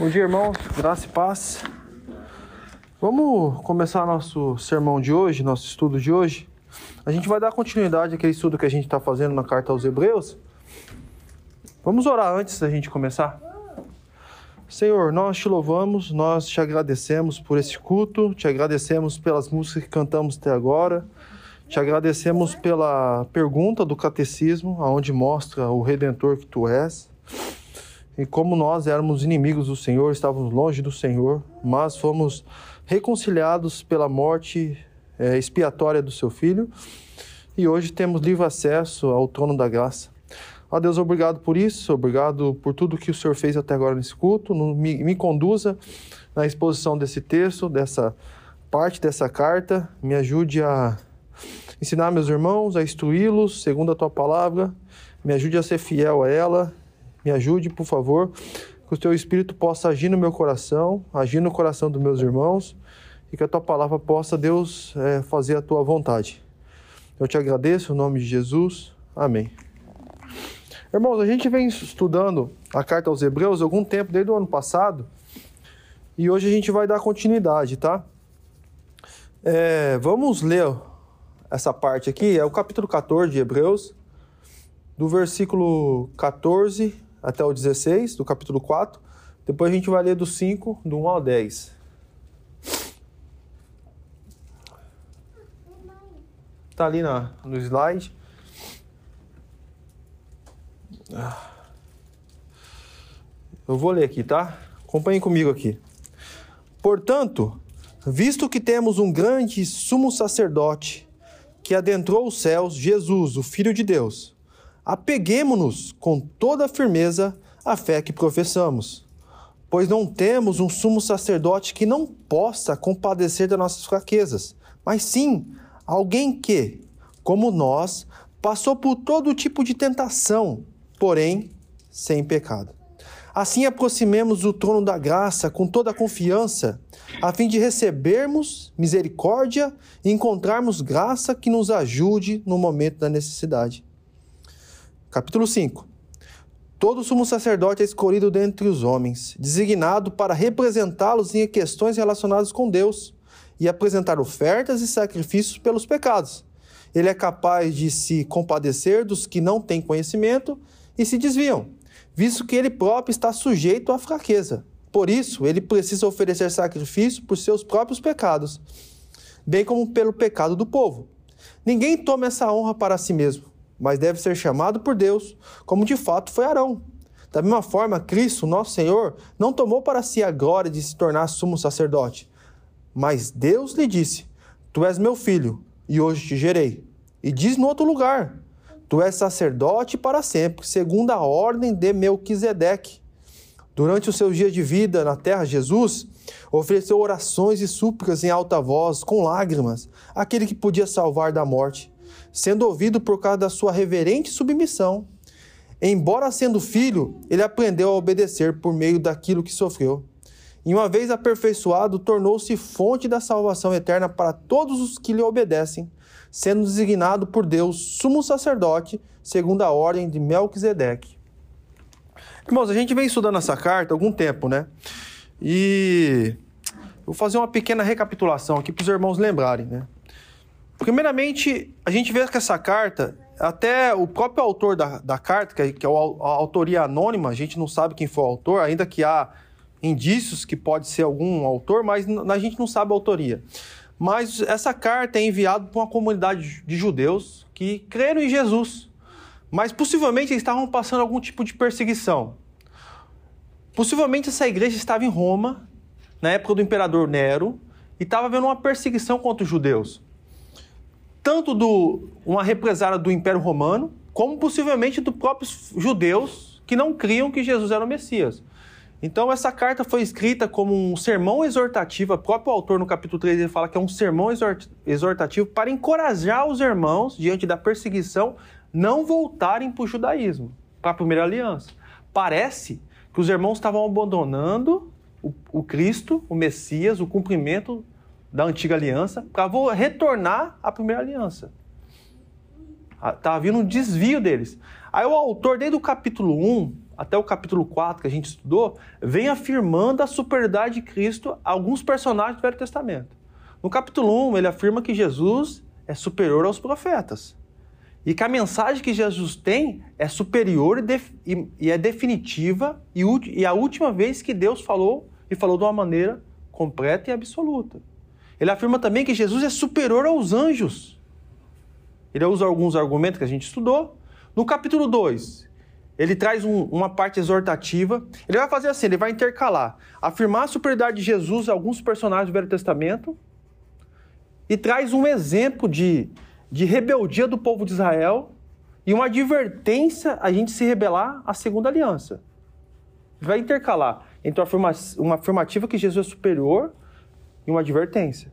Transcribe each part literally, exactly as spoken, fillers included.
Bom dia, irmãos, graça e paz. Vamos começar nosso sermão de hoje, nosso estudo de hoje. A gente vai dar continuidade àquele estudo que a gente está fazendo na carta aos Hebreus. Vamos orar antes da gente começar? Senhor, nós te louvamos, nós te agradecemos por esse culto, te agradecemos pelas músicas que cantamos até agora, te agradecemos pela pergunta do Catecismo, onde mostra o Redentor que tu és. E como nós éramos inimigos do Senhor, estávamos longe do Senhor, mas fomos reconciliados pela morte é, expiatória do seu Filho, e hoje temos livre acesso ao trono da graça. Ó Deus, obrigado por isso, obrigado por tudo que o Senhor fez até agora nesse culto. Me, me conduza na exposição desse texto, dessa parte dessa carta. Me ajude a ensinar meus irmãos, a instruí-los segundo a Tua Palavra. Me ajude a ser fiel a ela. Me ajude, por favor, que o Teu Espírito possa agir no meu coração, agir no coração dos meus irmãos e que a Tua Palavra possa, Deus, é, fazer a Tua vontade. Eu Te agradeço, em nome de Jesus. Amém. Irmãos, a gente vem estudando a carta aos Hebreus há algum tempo, desde o ano passado, e hoje a gente vai dar continuidade, tá? É, vamos ler essa parte aqui, é o capítulo quatorze de Hebreus, do versículo quatorze até o dezesseis, do capítulo quatro, depois a gente vai ler do cinco, do um ao dez. Tá ali na, no slide. Eu vou ler aqui, tá? Acompanhem comigo aqui. Portanto, visto que temos um grande sumo sacerdote que adentrou os céus, Jesus, o Filho de Deus, apeguemo-nos com toda a firmeza à fé que professamos, pois não temos um sumo sacerdote que não possa compadecer das nossas fraquezas, mas sim alguém que, como nós, passou por todo tipo de tentação, porém, sem pecado. Assim aproximemos o trono da graça com toda a confiança, a fim de recebermos misericórdia e encontrarmos graça que nos ajude no momento da necessidade. Capítulo cinco. Todo sumo sacerdote é escolhido dentre os homens, designado para representá-los em questões relacionadas com Deus e apresentar ofertas e sacrifícios pelos pecados. Ele é capaz de se compadecer dos que não têm conhecimento e se desviam, visto que ele próprio está sujeito à fraqueza. Por isso, ele precisa oferecer sacrifício por seus próprios pecados, bem como pelo pecado do povo. Ninguém toma essa honra para si mesmo, mas deve ser chamado por Deus, como de fato foi Arão. Da mesma forma, Cristo, nosso Senhor, não tomou para si a glória de se tornar sumo sacerdote, mas Deus lhe disse: Tu és meu filho, e hoje te gerei. E diz no outro lugar: Tu és sacerdote para sempre, segundo a ordem de Melquisedeque. Durante os seus dias de vida na terra, Jesus ofereceu orações e súplicas em alta voz, com lágrimas, aquele que podia salvar da morte, sendo ouvido por causa da sua reverente submissão. Embora sendo filho, ele aprendeu a obedecer por meio daquilo que sofreu. E uma vez aperfeiçoado, tornou-se fonte da salvação eterna para todos os que lhe obedecem, sendo designado por Deus sumo sacerdote, segundo a ordem de Melquisedeque. Irmãos, a gente vem estudando essa carta há algum tempo, né? E vou fazer uma pequena recapitulação aqui para os irmãos lembrarem, né? Primeiramente, a gente vê que essa carta, até o próprio autor da, da carta, que é, que é a autoria anônima, a gente não sabe quem foi o autor, ainda que há indícios que pode ser algum autor, mas a gente não sabe a autoria. Mas essa carta é enviada para uma comunidade de judeus que creram em Jesus, mas possivelmente eles estavam passando algum tipo de perseguição. Possivelmente essa igreja estava em Roma, na época do imperador Nero, e estava havendo uma perseguição contra os judeus. Tanto do, uma represália do Império Romano, como possivelmente dos próprios judeus que não criam que Jesus era o Messias. Então, essa carta foi escrita como um sermão exortativo. O próprio autor, no capítulo três, ele fala que é um sermão exortativo para encorajar os irmãos, diante da perseguição, não voltarem para o judaísmo, para a primeira aliança. Parece que os irmãos estavam abandonando o, o Cristo, o Messias, o cumprimento da antiga aliança, para retornar à primeira aliança. Estava havendo um desvio deles. Aí o autor, desde o capítulo um, até o capítulo quatro que a gente estudou, vem afirmando a superioridade de Cristo a alguns personagens do Velho Testamento. No capítulo um, ele afirma que Jesus é superior aos profetas e que a mensagem que Jesus tem é superior e, def, e, e é definitiva e, e a última vez que Deus falou e falou de uma maneira completa e absoluta. Ele afirma também que Jesus é superior aos anjos. Ele usa alguns argumentos que a gente estudou. No capítulo dois, ele traz um, uma parte exortativa. Ele vai fazer assim, ele vai intercalar. Afirmar a superioridade de Jesus a alguns personagens do Velho Testamento e traz um exemplo de, de rebeldia do povo de Israel e uma advertência a gente se rebelar à segunda aliança. Ele vai intercalar entre uma, uma afirmativa que Jesus é superior e uma advertência.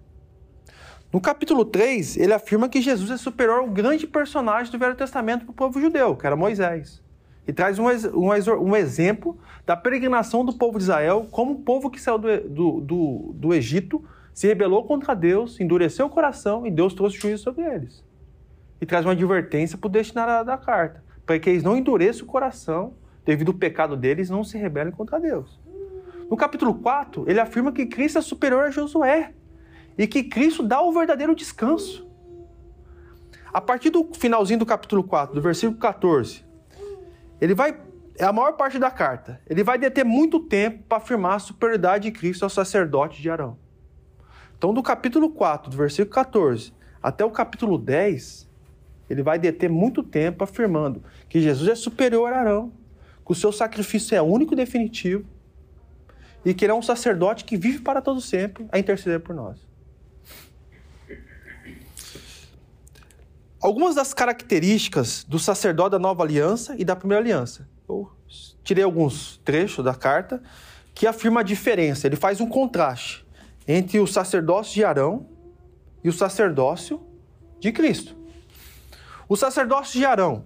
No capítulo três, ele afirma que Jesus é superior ao grande personagem do Velho Testamento para o povo judeu, que era Moisés. E traz um, um, um exemplo da peregrinação do povo de Israel, como o povo que saiu do, do, do, do Egito se rebelou contra Deus, endureceu o coração e Deus trouxe juízo sobre eles. E traz uma advertência para o destinatário da carta, para que eles não endureçam o coração devido ao pecado deles, não se rebelem contra Deus. No capítulo quatro, ele afirma que Cristo é superior a Josué e que Cristo dá o verdadeiro descanso. A partir do finalzinho do capítulo quatro, do versículo quatorze, ele vai, é a maior parte da carta, ele vai deter muito tempo para afirmar a superioridade de Cristo ao sacerdote de Arão. Então, do capítulo quatro, do versículo quatorze, até o capítulo dez, ele vai deter muito tempo afirmando que Jesus é superior a Arão, que o seu sacrifício é único e definitivo, e que ele é um sacerdote que vive para todo sempre a interceder por nós. Algumas das características do sacerdote da nova aliança e da primeira aliança. Eu tirei alguns trechos da carta que afirma a diferença. Ele faz um contraste entre o sacerdócio de Arão e o sacerdócio de Cristo. O sacerdócio de Arão.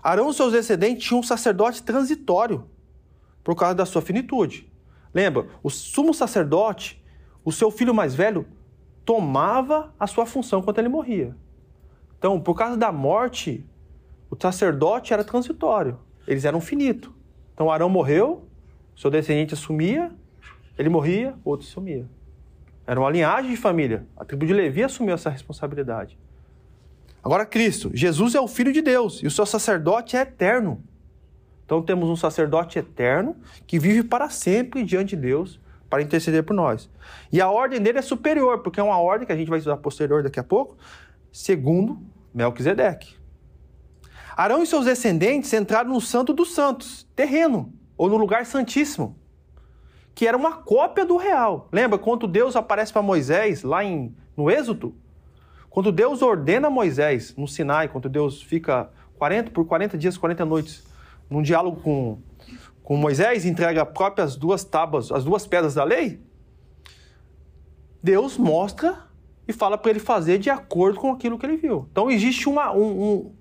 Arão e seus descendentes tinham um sacerdote transitório por causa da sua finitude. Lembra, o sumo sacerdote, o seu filho mais velho, tomava a sua função quando ele morria. Então, por causa da morte, o sacerdote era transitório. Eles eram finitos. Então, Arão morreu, seu descendente assumia, ele morria, outro assumia. Era uma linhagem de família. A tribo de Levi assumiu essa responsabilidade. Agora, Cristo, Jesus é o Filho de Deus e o seu sacerdote é eterno. Então temos um sacerdote eterno que vive para sempre diante de Deus para interceder por nós. E a ordem dele é superior, porque é uma ordem que a gente vai estudar posterior daqui a pouco, segundo Melquisedeque. Arão e seus descendentes entraram no Santo dos Santos, terreno, ou no lugar santíssimo, que era uma cópia do real. Lembra quando Deus aparece para Moisés lá em, no Êxodo? Quando Deus ordena a Moisés no Sinai, quando Deus fica quarenta, por quarenta dias, quarenta noites, num diálogo com, com Moisés, entrega as próprias duas tábuas, as duas pedras da lei, Deus mostra e fala para ele fazer de acordo com aquilo que ele viu. Então existe uma, um, um,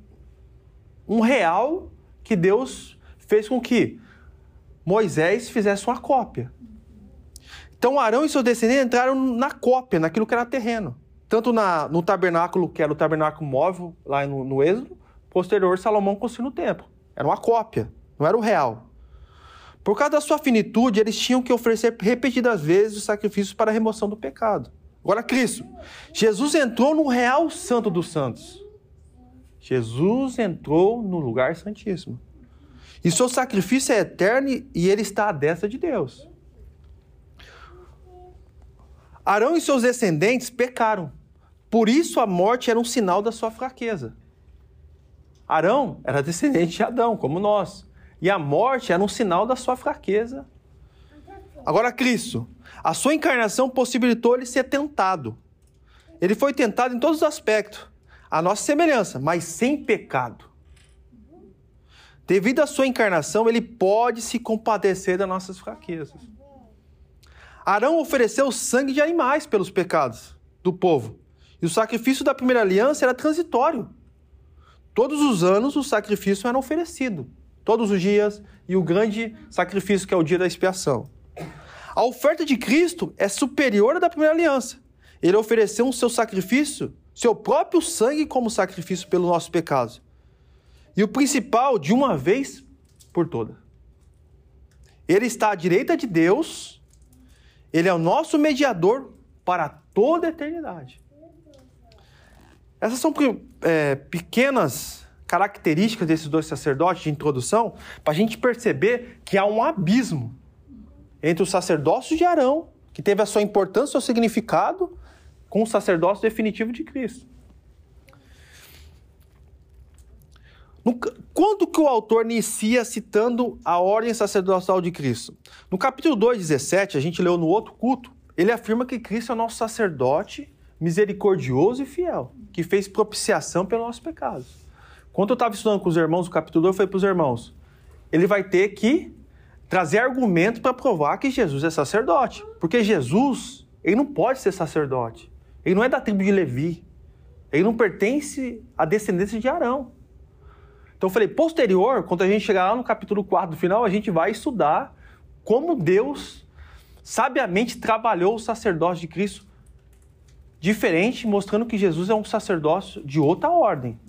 um real que Deus fez com que Moisés fizesse uma cópia. Então Arão e seus descendentes entraram na cópia, naquilo que era terreno. Tanto na, no tabernáculo, que era o tabernáculo móvel, lá no, no Êxodo, posterior Salomão construiu no templo. Era uma cópia, não era o real. Por causa da sua finitude, eles tinham que oferecer repetidas vezes os sacrifícios para a remoção do pecado. Agora, Cristo, Jesus entrou no real santo dos santos. Jesus entrou no lugar santíssimo. E seu sacrifício é eterno e ele está à destra de Deus. Arão e seus descendentes pecaram. Por isso, a morte era um sinal da sua fraqueza. Arão era descendente de Adão, como nós. E a morte era um sinal da sua fraqueza. Agora, Cristo, a sua encarnação possibilitou ele ser tentado. Ele foi tentado em todos os aspectos, à nossa semelhança, mas sem pecado. Devido à sua encarnação, ele pode se compadecer das nossas fraquezas. Arão ofereceu o sangue de animais pelos pecados do povo. E o sacrifício da primeira aliança era transitório. Todos os anos o sacrifício era oferecido, todos os dias, e o grande sacrifício que é o dia da expiação. A oferta de Cristo é superior à da primeira aliança. Ele ofereceu o seu sacrifício, seu próprio sangue como sacrifício pelos nossos pecados. E o principal, de uma vez por toda. Ele está à direita de Deus, ele é o nosso mediador para toda a eternidade. Essas são é, pequenas características desses dois sacerdotes de introdução, para a gente perceber que há um abismo entre o sacerdócio de Arão, que teve a sua importância, o seu significado, com o sacerdócio definitivo de Cristo. No, quando que o autor inicia citando a ordem sacerdotal de Cristo? No capítulo dois, dezessete, a gente leu no outro culto, ele afirma que Cristo é o nosso sacerdote misericordioso e fiel, que fez propiciação pelos nossos pecados. Quando eu estava estudando com os irmãos o capítulo dois, eu falei para os irmãos, ele vai ter que trazer argumento para provar que Jesus é sacerdote, porque Jesus, ele não pode ser sacerdote, ele não é da tribo de Levi, ele não pertence à descendência de Arão. Então eu falei, posterior, quando a gente chegar lá no capítulo quatro do final, a gente vai estudar como Deus sabiamente trabalhou o sacerdócio de Cristo diferente, mostrando que Jesus é um sacerdócio de outra ordem.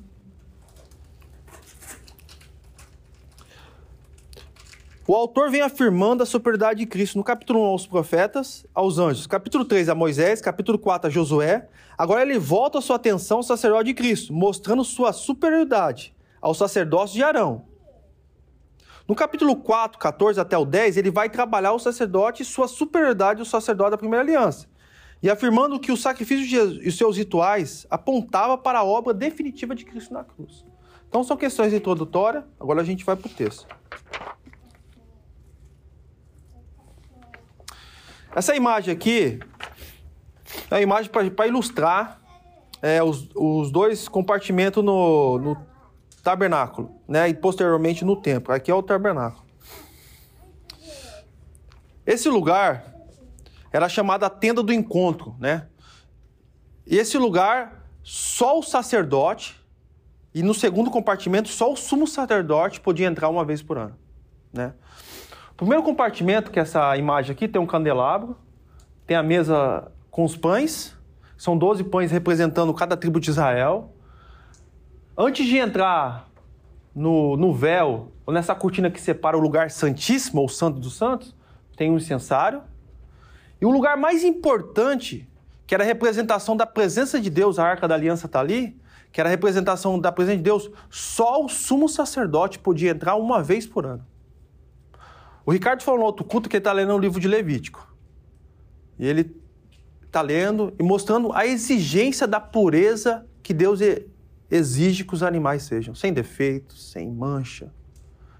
O autor vem afirmando a superioridade de Cristo no capítulo um aos profetas, aos anjos, capítulo três a Moisés, capítulo quatro a Josué. Agora ele volta a sua atenção ao sacerdócio de Cristo, mostrando sua superioridade ao sacerdócio de Arão. No capítulo quatro, quatorze até o dez, ele vai trabalhar o sacerdote e sua superioridade ao sacerdote da primeira aliança, e afirmando que o sacrifício de Jesus e os seus rituais apontava para a obra definitiva de Cristo na cruz. Então são questões introdutórias, agora a gente vai para o texto. Essa imagem aqui é a imagem para ilustrar é, os, os dois compartimentos no, no tabernáculo, né? E posteriormente no templo. Aqui é o tabernáculo. Esse lugar era chamado a tenda do encontro, né? E esse lugar, só o sacerdote, e no segundo compartimento, só o sumo sacerdote podia entrar uma vez por ano, né? O primeiro compartimento, que é essa imagem aqui, tem um candelabro, tem a mesa com os pães, são doze pães representando cada tribo de Israel. Antes de entrar no, no véu, ou nessa cortina que separa o lugar santíssimo, ou santo dos santos, tem um incensário. E o lugar mais importante, que era a representação da presença de Deus, a Arca da Aliança está ali, que era a representação da presença de Deus, só o sumo sacerdote podia entrar uma vez por ano. O Ricardo falou no outro culto que ele está lendo o livro de Levítico. E ele está lendo e mostrando a exigência da pureza que Deus exige que os animais sejam, sem defeitos, sem mancha,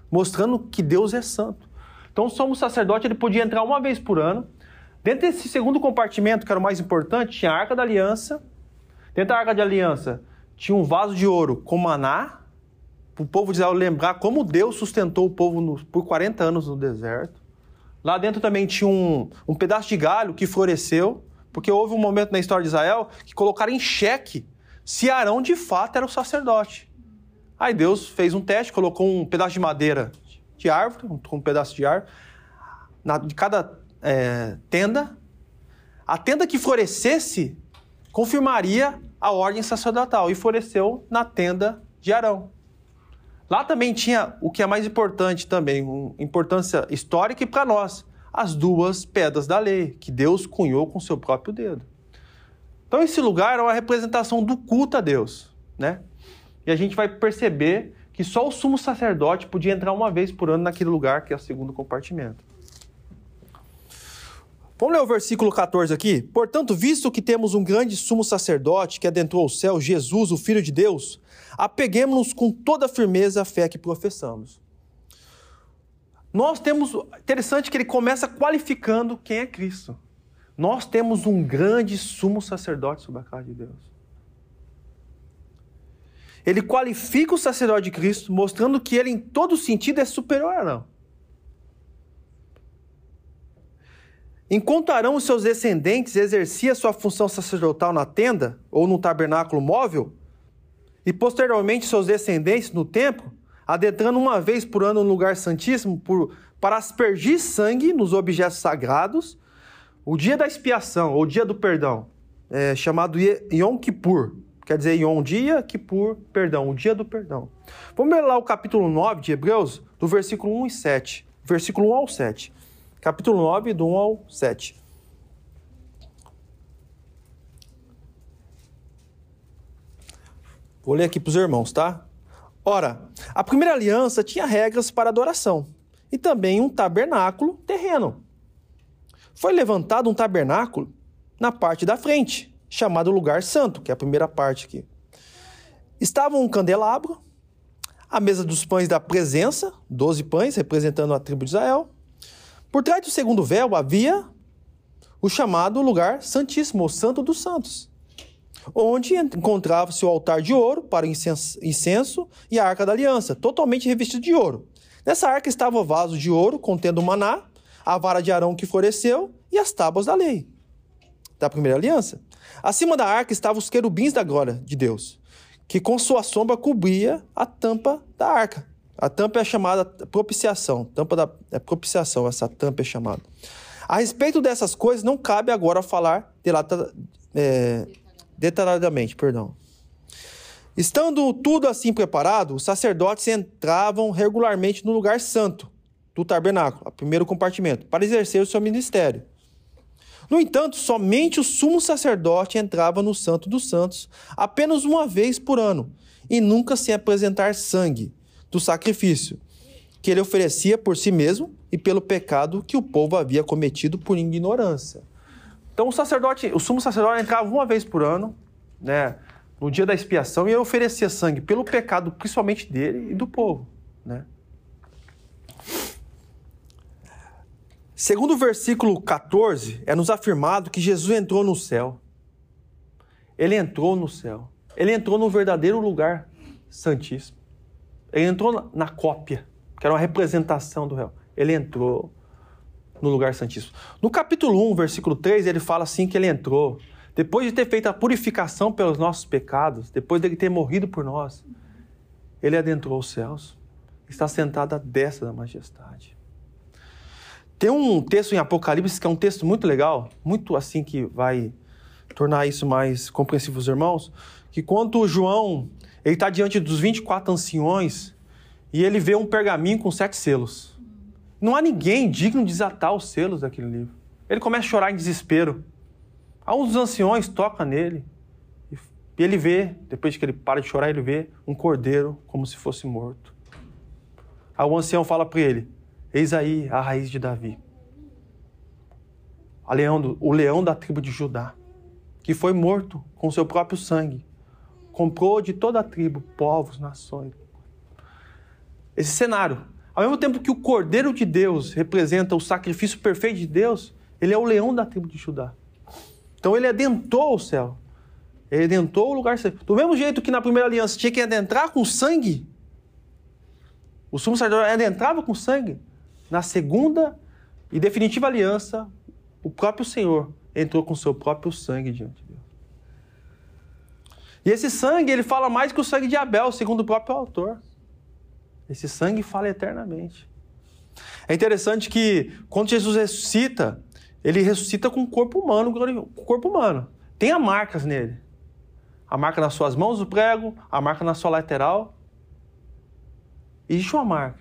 mostrando que Deus é santo. Então, o sumo sacerdote ele podia entrar uma vez por ano. Dentro desse segundo compartimento, que era o mais importante, tinha a Arca da Aliança. Dentro da Arca da Aliança, tinha um vaso de ouro com maná, para o povo de Israel lembrar como Deus sustentou o povo no, por quarenta anos no deserto. Lá dentro também tinha um, um pedaço de galho que floresceu, porque houve um momento na história de Israel que colocaram em xeque se Arão de fato era o sacerdote. Aí Deus fez um teste, colocou um pedaço de madeira de árvore, um pedaço de árvore, na, de cada é, tenda. A tenda que florescesse confirmaria a ordem sacerdotal, e floresceu na tenda de Arão. Lá também tinha o que é mais importante também, uma importância histórica e para nós, as duas pedras da lei, que Deus cunhou com seu próprio dedo. Então, esse lugar era uma representação do culto a Deus, né? E a gente vai perceber que só o sumo sacerdote podia entrar uma vez por ano naquele lugar, que é o segundo compartimento. Vamos ler o versículo quatorze aqui? Portanto, visto que temos um grande sumo sacerdote que adentrou o céu, Jesus, o Filho de Deus, apeguemos-nos com toda firmeza à fé que professamos. Nós temos... Interessante que ele começa qualificando quem é Cristo. Nós temos um grande sumo sacerdote sobre a casa de Deus. Ele qualifica o sacerdote de Cristo, mostrando que ele, em todo sentido, é superior a Arão. Enquanto Arão e seus descendentes exerciam sua função sacerdotal na tenda, ou no tabernáculo móvel, e posteriormente seus descendentes no templo, adentrando uma vez por ano no lugar santíssimo por, para aspergir sangue nos objetos sagrados, o dia da expiação, ou o dia do perdão, é chamado Yom Kippur, quer dizer Yom, dia, Kippur, perdão, o dia do perdão. Vamos ler lá o capítulo nove de Hebreus, do versículo um e sete. Versículo um ao sete. Capítulo nove, do um ao sete. Vou ler aqui para os irmãos, tá? Ora, a primeira aliança tinha regras para adoração e também um tabernáculo terreno. Foi levantado um tabernáculo na parte da frente, chamado Lugar Santo, que é a primeira parte aqui. Estava um candelabro, a mesa dos pães da presença, doze pães, representando a tribo de Israel. Por trás do segundo véu havia o chamado Lugar Santíssimo, o Santo dos Santos, onde encontrava-se o altar de ouro para o incenso e a Arca da Aliança, totalmente revestida de ouro. Nessa arca estava o vaso de ouro contendo o maná, a vara de Arão que floresceu e as tábuas da lei, da primeira aliança. Acima da arca estavam os querubins da glória de Deus, que com sua sombra cobria a tampa da arca. A tampa é chamada propiciação, tampa da é propiciação, essa tampa é chamada. A respeito dessas coisas, não cabe agora falar de lá, é, detalhadamente, perdão. Estando tudo assim preparado, os sacerdotes entravam regularmente no lugar santo do tabernáculo, o primeiro compartimento, para exercer o seu ministério. No entanto, somente o sumo sacerdote entrava no Santo dos Santos apenas uma vez por ano, e nunca sem apresentar sangue do sacrifício, que ele oferecia por si mesmo e pelo pecado que o povo havia cometido por ignorância. Então o sacerdote, o sumo sacerdote entrava uma vez por ano, né, no dia da expiação, e ele oferecia sangue pelo pecado, principalmente dele e do povo, né? Segundo o versículo quatorze, é nos afirmado que Jesus entrou no céu. Ele entrou no céu. Ele entrou no verdadeiro lugar santíssimo. Ele entrou na cópia, que era uma representação do réu. Ele entrou no lugar santíssimo. No capítulo um, versículo três, ele fala assim que ele entrou. Depois de ter feito a purificação pelos nossos pecados, depois de ele ter morrido por nós, ele adentrou os céus. Está sentado à destra da majestade. Tem um texto em Apocalipse que é um texto muito legal, muito assim que vai tornar isso mais compreensível aos irmãos, que quando João ele está diante dos vinte e quatro anciões e ele vê um pergaminho com sete selos. Não há ninguém digno de desatar os selos daquele livro. Ele começa a chorar em desespero. Há um dos anciões toca nele e ele vê, depois que ele para de chorar, ele vê um cordeiro como se fosse morto. Aí o ancião fala para ele: eis aí a raiz de Davi, a leão do, o leão da tribo de Judá, que foi morto com seu próprio sangue, comprou de toda a tribo, povos, nações. Esse cenário, ao mesmo tempo que o Cordeiro de Deus representa o sacrifício perfeito de Deus, ele é o leão da tribo de Judá. Então ele adentrou o céu, ele adentrou o lugar santo. Do mesmo jeito que na primeira aliança tinha que adentrar com sangue, o sumo sacerdote adentrava com sangue, na segunda e definitiva aliança, o próprio Senhor entrou com o seu próprio sangue diante de Deus. E esse sangue, ele fala mais que o sangue de Abel, segundo o próprio autor. Esse sangue fala eternamente. É interessante que quando Jesus ressuscita, ele ressuscita com o corpo humano, com o corpo humano. Tem marcas nele. A marca nas suas mãos, o prego, a marca na sua lateral. Existe uma marca,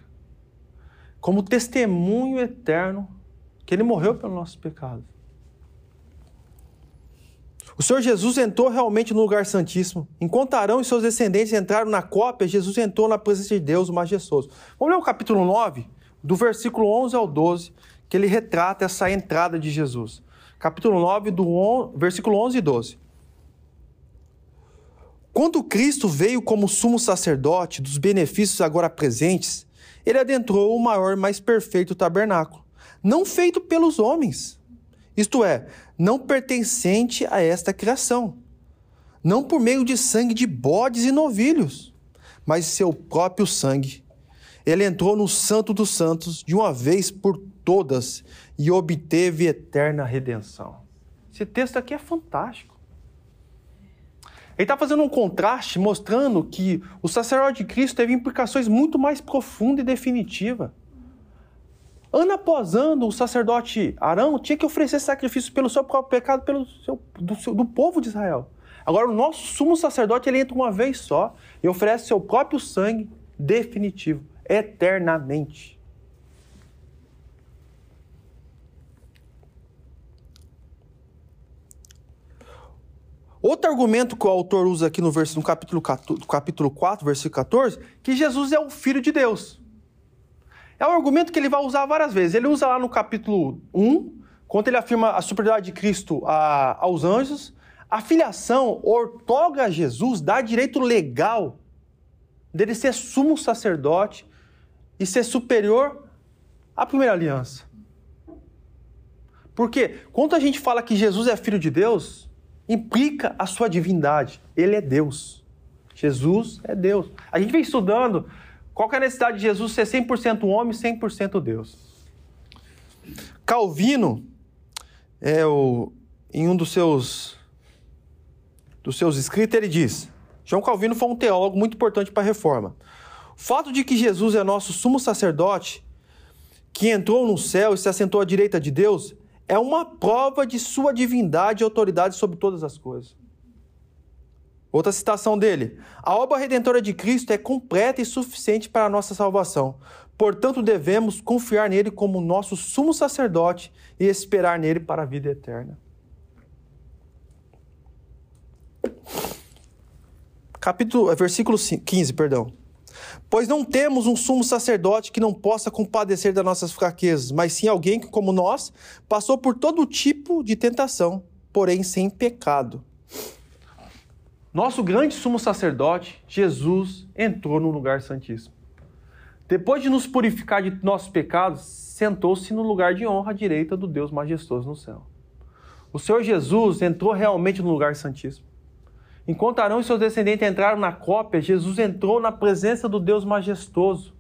como testemunho eterno, que ele morreu pelo nosso pecado. O Senhor Jesus entrou realmente no lugar santíssimo. Enquanto Arão e seus descendentes entraram na cópia, Jesus entrou na presença de Deus, o majestoso. Vamos ler o capítulo nove, do versículo onze ao doze, que ele retrata essa entrada de Jesus. Capítulo nove, do on... versículo onze e doze. Quando Cristo veio como sumo sacerdote dos benefícios agora presentes, ele adentrou o maior e mais perfeito tabernáculo, não feito pelos homens, isto é, não pertencente a esta criação, não por meio de sangue de bodes e novilhos, mas seu próprio sangue. Ele entrou no Santo dos Santos de uma vez por todas e obteve eterna redenção. Esse texto aqui é fantástico. Ele está fazendo um contraste, mostrando que o sacerdote de Cristo teve implicações muito mais profundas e definitivas. Ano após ano, o sacerdote Arão tinha que oferecer sacrifício pelo seu próprio pecado, pelo seu, do, seu, do povo de Israel. Agora o nosso sumo sacerdote, ele entra uma vez só e oferece seu próprio sangue definitivo, eternamente. Outro argumento que o autor usa aqui no, verso, no capítulo quatro, versículo catorze, que Jesus é o Filho de Deus. É um argumento que ele vai usar várias vezes. Ele usa lá no capítulo um, quando ele afirma a superioridade de Cristo a, aos anjos. A filiação outorga a Jesus, dá direito legal dele ser sumo sacerdote e ser superior à primeira aliança. Porque quando a gente fala que Jesus é Filho de Deus, implica a sua divindade. Ele é Deus. Jesus é Deus. A gente vem estudando qual que é a necessidade de Jesus ser cem por cento homem e cem por cento Deus. Calvino, é o, em um dos seus, dos seus escritos, ele diz... João Calvino foi um teólogo muito importante para a Reforma. O fato de que Jesus é nosso sumo sacerdote, que entrou no céu e se assentou à direita de Deus... é uma prova de sua divindade e autoridade sobre todas as coisas. Outra citação dele. A obra redentora de Cristo é completa e suficiente para a nossa salvação. Portanto, devemos confiar nele como nosso sumo sacerdote e esperar nele para a vida eterna. Capítulo, versículo quinze, perdão. Pois não temos um sumo sacerdote que não possa compadecer das nossas fraquezas, mas sim alguém que, como nós, passou por todo tipo de tentação, porém sem pecado. Nosso grande sumo sacerdote, Jesus, entrou no lugar santíssimo. Depois de nos purificar de nossos pecados, sentou-se no lugar de honra à direita do Deus majestoso no céu. O Senhor Jesus entrou realmente no lugar santíssimo. Enquanto Arão e seus descendentes entraram na cópia, Jesus entrou na presença do Deus majestoso.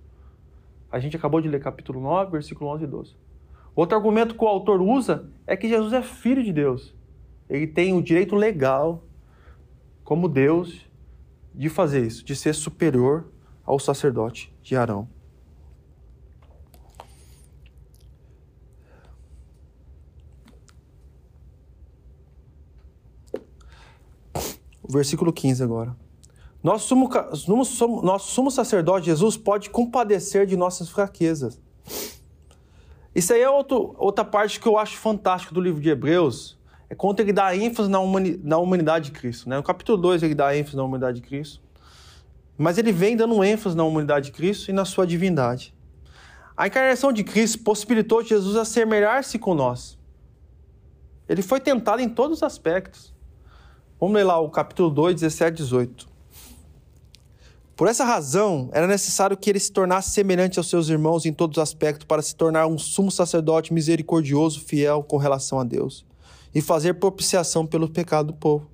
A gente acabou de ler capítulo nove, versículo onze e doze. Outro argumento que o autor usa é que Jesus é Filho de Deus. Ele tem o direito legal, como Deus, de fazer isso, de ser superior ao sacerdote de Arão. Versículo quinze agora. Nosso sumo, nosso sumo sacerdote, Jesus, pode compadecer de nossas fraquezas. Isso aí é outro, outra parte que eu acho fantástica do livro de Hebreus, é quando ele dá ênfase na, humani, na humanidade de Cristo. Né? No capítulo dois ele dá ênfase na humanidade de Cristo, mas ele vem dando ênfase na humanidade de Cristo e na sua divindade. A encarnação de Cristo possibilitou Jesus assemelhar-se com nós. Ele foi tentado em todos os aspectos. Vamos ler lá o capítulo dois, dezessete a dezoito. Por essa razão, era necessário que ele se tornasse semelhante aos seus irmãos em todos os aspectos para se tornar um sumo sacerdote misericordioso, fiel com relação a Deus e fazer propiciação pelo pecado do povo.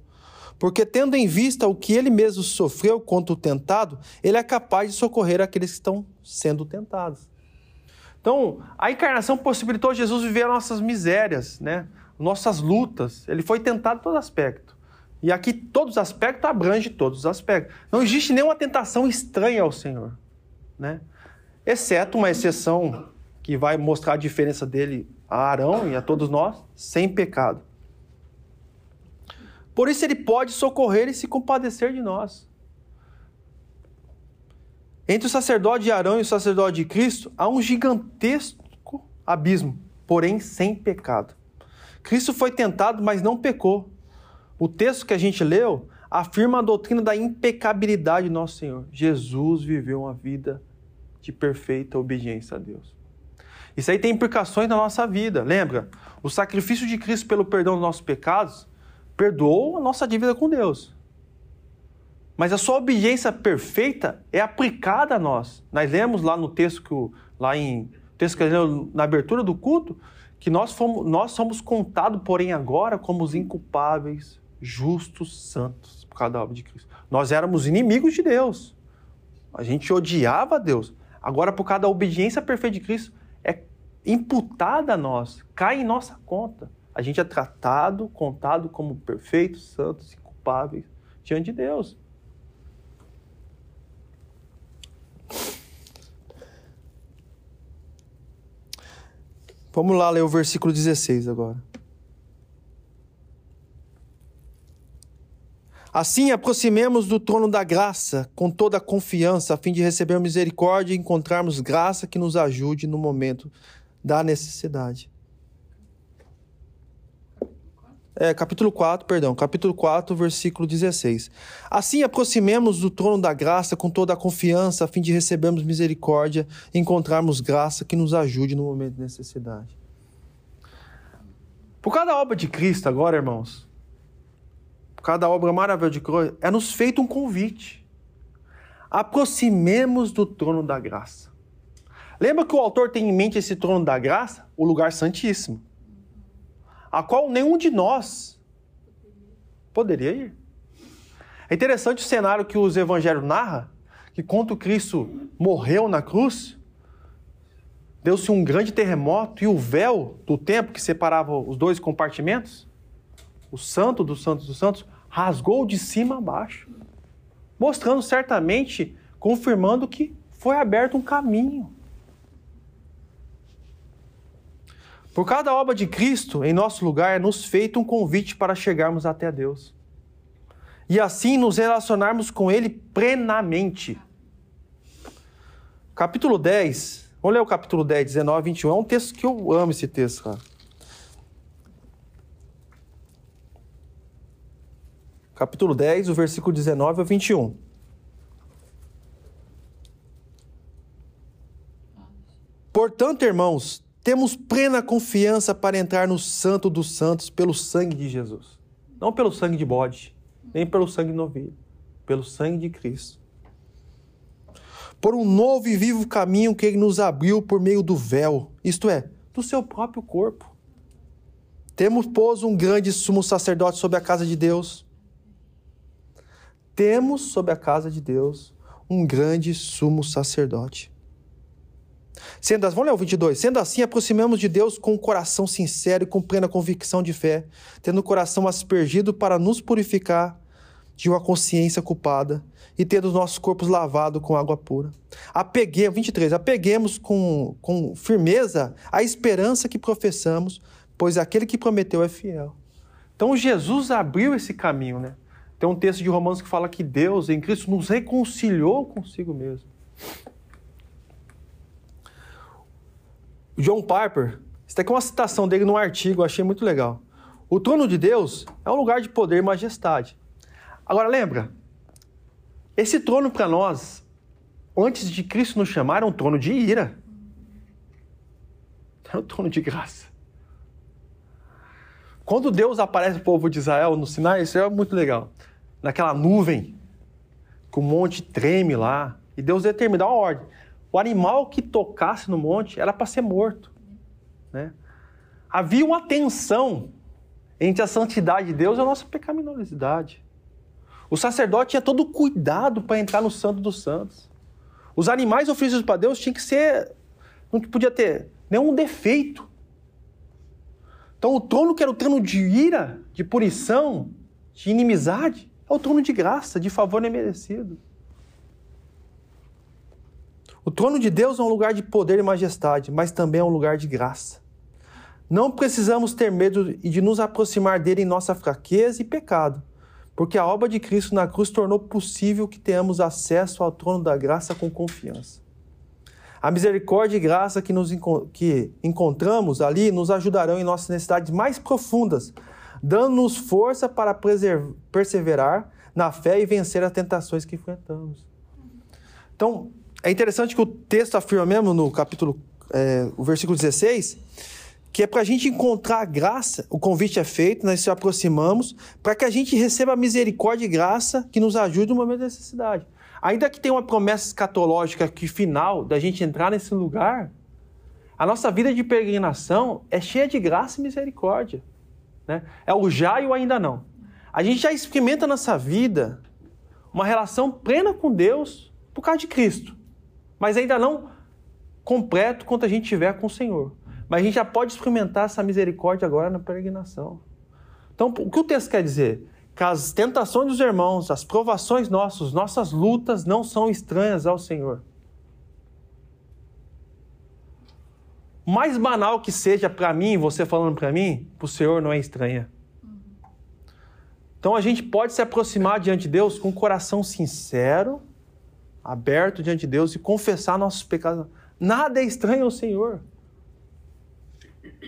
Porque tendo em vista o que ele mesmo sofreu contra o tentado, ele é capaz de socorrer aqueles que estão sendo tentados. Então, a encarnação possibilitou Jesus viver as nossas misérias, né? Nossas lutas. Ele foi tentado em todo aspecto. E aqui todos os aspectos abrange todos os aspectos. Não existe nenhuma tentação estranha ao Senhor, né? Exceto uma exceção que vai mostrar a diferença dele a Arão e a todos nós, sem pecado. Por isso ele pode socorrer e se compadecer de nós. Entre o sacerdote de Arão e o sacerdote de Cristo, há um gigantesco abismo, porém sem pecado. Cristo foi tentado, mas não pecou. O texto que a gente leu afirma a doutrina da impecabilidade de nosso Senhor. Jesus viveu uma vida de perfeita obediência a Deus. Isso aí tem implicações na nossa vida. Lembra? O sacrifício de Cristo pelo perdão dos nossos pecados perdoou a nossa dívida com Deus. Mas a sua obediência perfeita é aplicada a nós. Nós lemos lá no texto que eu, lá em texto que eu leu na abertura do culto, que nós fomos, nós somos contados, porém agora, como os inculpáveis, justos, santos, por causa da obra de Cristo. Nós éramos inimigos de Deus. A gente odiava a Deus. Agora, por causa da obediência perfeita de Cristo, é imputada a nós, cai em nossa conta. A gente é tratado, contado como perfeitos, santos, inculpáveis, diante de Deus. Vamos lá ler o versículo dezesseis agora. Assim, aproximemos do trono da graça com toda a confiança, a fim de receber misericórdia e encontrarmos graça que nos ajude no momento da necessidade. É, capítulo quatro, perdão, capítulo quatro, versículo dezesseis. Assim, aproximemos do trono da graça com toda a confiança, a fim de recebermos misericórdia e encontrarmos graça que nos ajude no momento de necessidade. Por causa da obra de Cristo agora, irmãos, por causa da obra maravilhosa de Cristo, é nos feito um convite. Aproximemos do trono da graça. Lembra que o autor tem em mente esse trono da graça? O lugar santíssimo, a qual nenhum de nós poderia ir. É interessante o cenário que os evangelhos narram, que quando Cristo morreu na cruz, deu-se um grande terremoto e o véu do templo que separava os dois compartimentos, o santo dos santos dos santos, rasgou de cima a baixo, mostrando certamente, confirmando que foi aberto um caminho. Por causa da obra de Cristo, em nosso lugar, é nos feito um convite para chegarmos até Deus e assim nos relacionarmos com Ele plenamente. Capítulo dez, vamos ler o capítulo dez, dezenove, vinte e um, é um texto que eu amo esse texto, cara. Capítulo dez, o versículo dezenove ao vinte e um. Portanto, irmãos, temos plena confiança para entrar no Santo dos Santos pelo sangue de Jesus. Não pelo sangue de bode, nem pelo sangue novilho, pelo sangue de Cristo. Por um novo e vivo caminho que Ele nos abriu por meio do véu, isto é, do seu próprio corpo. Temos, pois, um grande sumo sacerdote sobre a casa de Deus. Temos sobre a casa de Deus um grande sumo sacerdote. Sendo assim, vamos ler o vinte e dois. Sendo assim, aproximemos de Deus com um coração sincero e com plena convicção de fé, tendo o coração aspergido para nos purificar de uma consciência culpada e tendo os nossos corpos lavados com água pura. Apeguemos, vinte e três, apeguemos com, com firmeza a esperança que professamos, pois aquele que prometeu é fiel. Então Jesus abriu esse caminho, né? Tem um texto de Romanos que fala que Deus, em Cristo, nos reconciliou consigo mesmo. O John Piper, isso daqui é uma citação dele num artigo, eu achei muito legal. O trono de Deus é um lugar de poder e majestade. Agora, lembra? Esse trono para nós, antes de Cristo nos chamar, era um trono de ira. Era um trono de graça. Quando Deus aparece ao povo de Israel no Sinai, isso é muito legal. Naquela nuvem, que o monte treme lá, e Deus determina uma ordem. O animal que tocasse no monte era para ser morto, né? Havia uma tensão entre a santidade de Deus e a nossa pecaminosidade. O sacerdote tinha todo o cuidado para entrar no Santo dos Santos. Os animais oferecidos para Deus tinham que ser... não podia ter nenhum defeito. Então, o trono que era o trono de ira, de punição, de inimizade, é o trono de graça, de favor imerecido. O trono de Deus é um lugar de poder e majestade, mas também é um lugar de graça. Não precisamos ter medo de nos aproximar dele em nossa fraqueza e pecado, porque a obra de Cristo na cruz tornou possível que tenhamos acesso ao trono da graça com confiança. A misericórdia e graça que, nos, que encontramos ali nos ajudarão em nossas necessidades mais profundas, dando-nos força para preserv, perseverar na fé e vencer as tentações que enfrentamos. Então, é interessante que o texto afirma mesmo no capítulo, é, o versículo dezesseis, que é para a gente encontrar a graça, o convite é feito, nós se aproximamos, para que a gente receba a misericórdia e graça que nos ajude no momento da necessidade. Ainda que tenha uma promessa escatológica que final da gente entrar nesse lugar, a nossa vida de peregrinação é cheia de graça e misericórdia, né? É o já e o ainda não. A gente já experimenta na nossa vida uma relação plena com Deus por causa de Cristo, mas ainda não completo quanto a gente tiver com o Senhor. Mas a gente já pode experimentar essa misericórdia agora na peregrinação. Então, o que o texto quer dizer? Que as tentações dos irmãos, as provações nossas, nossas lutas não são estranhas ao Senhor. Mais banal que seja para mim, você falando para mim, para o Senhor não é estranha. Então a gente pode se aproximar diante de Deus com o coração sincero, aberto diante de Deus e confessar nossos pecados. Nada é estranho ao Senhor.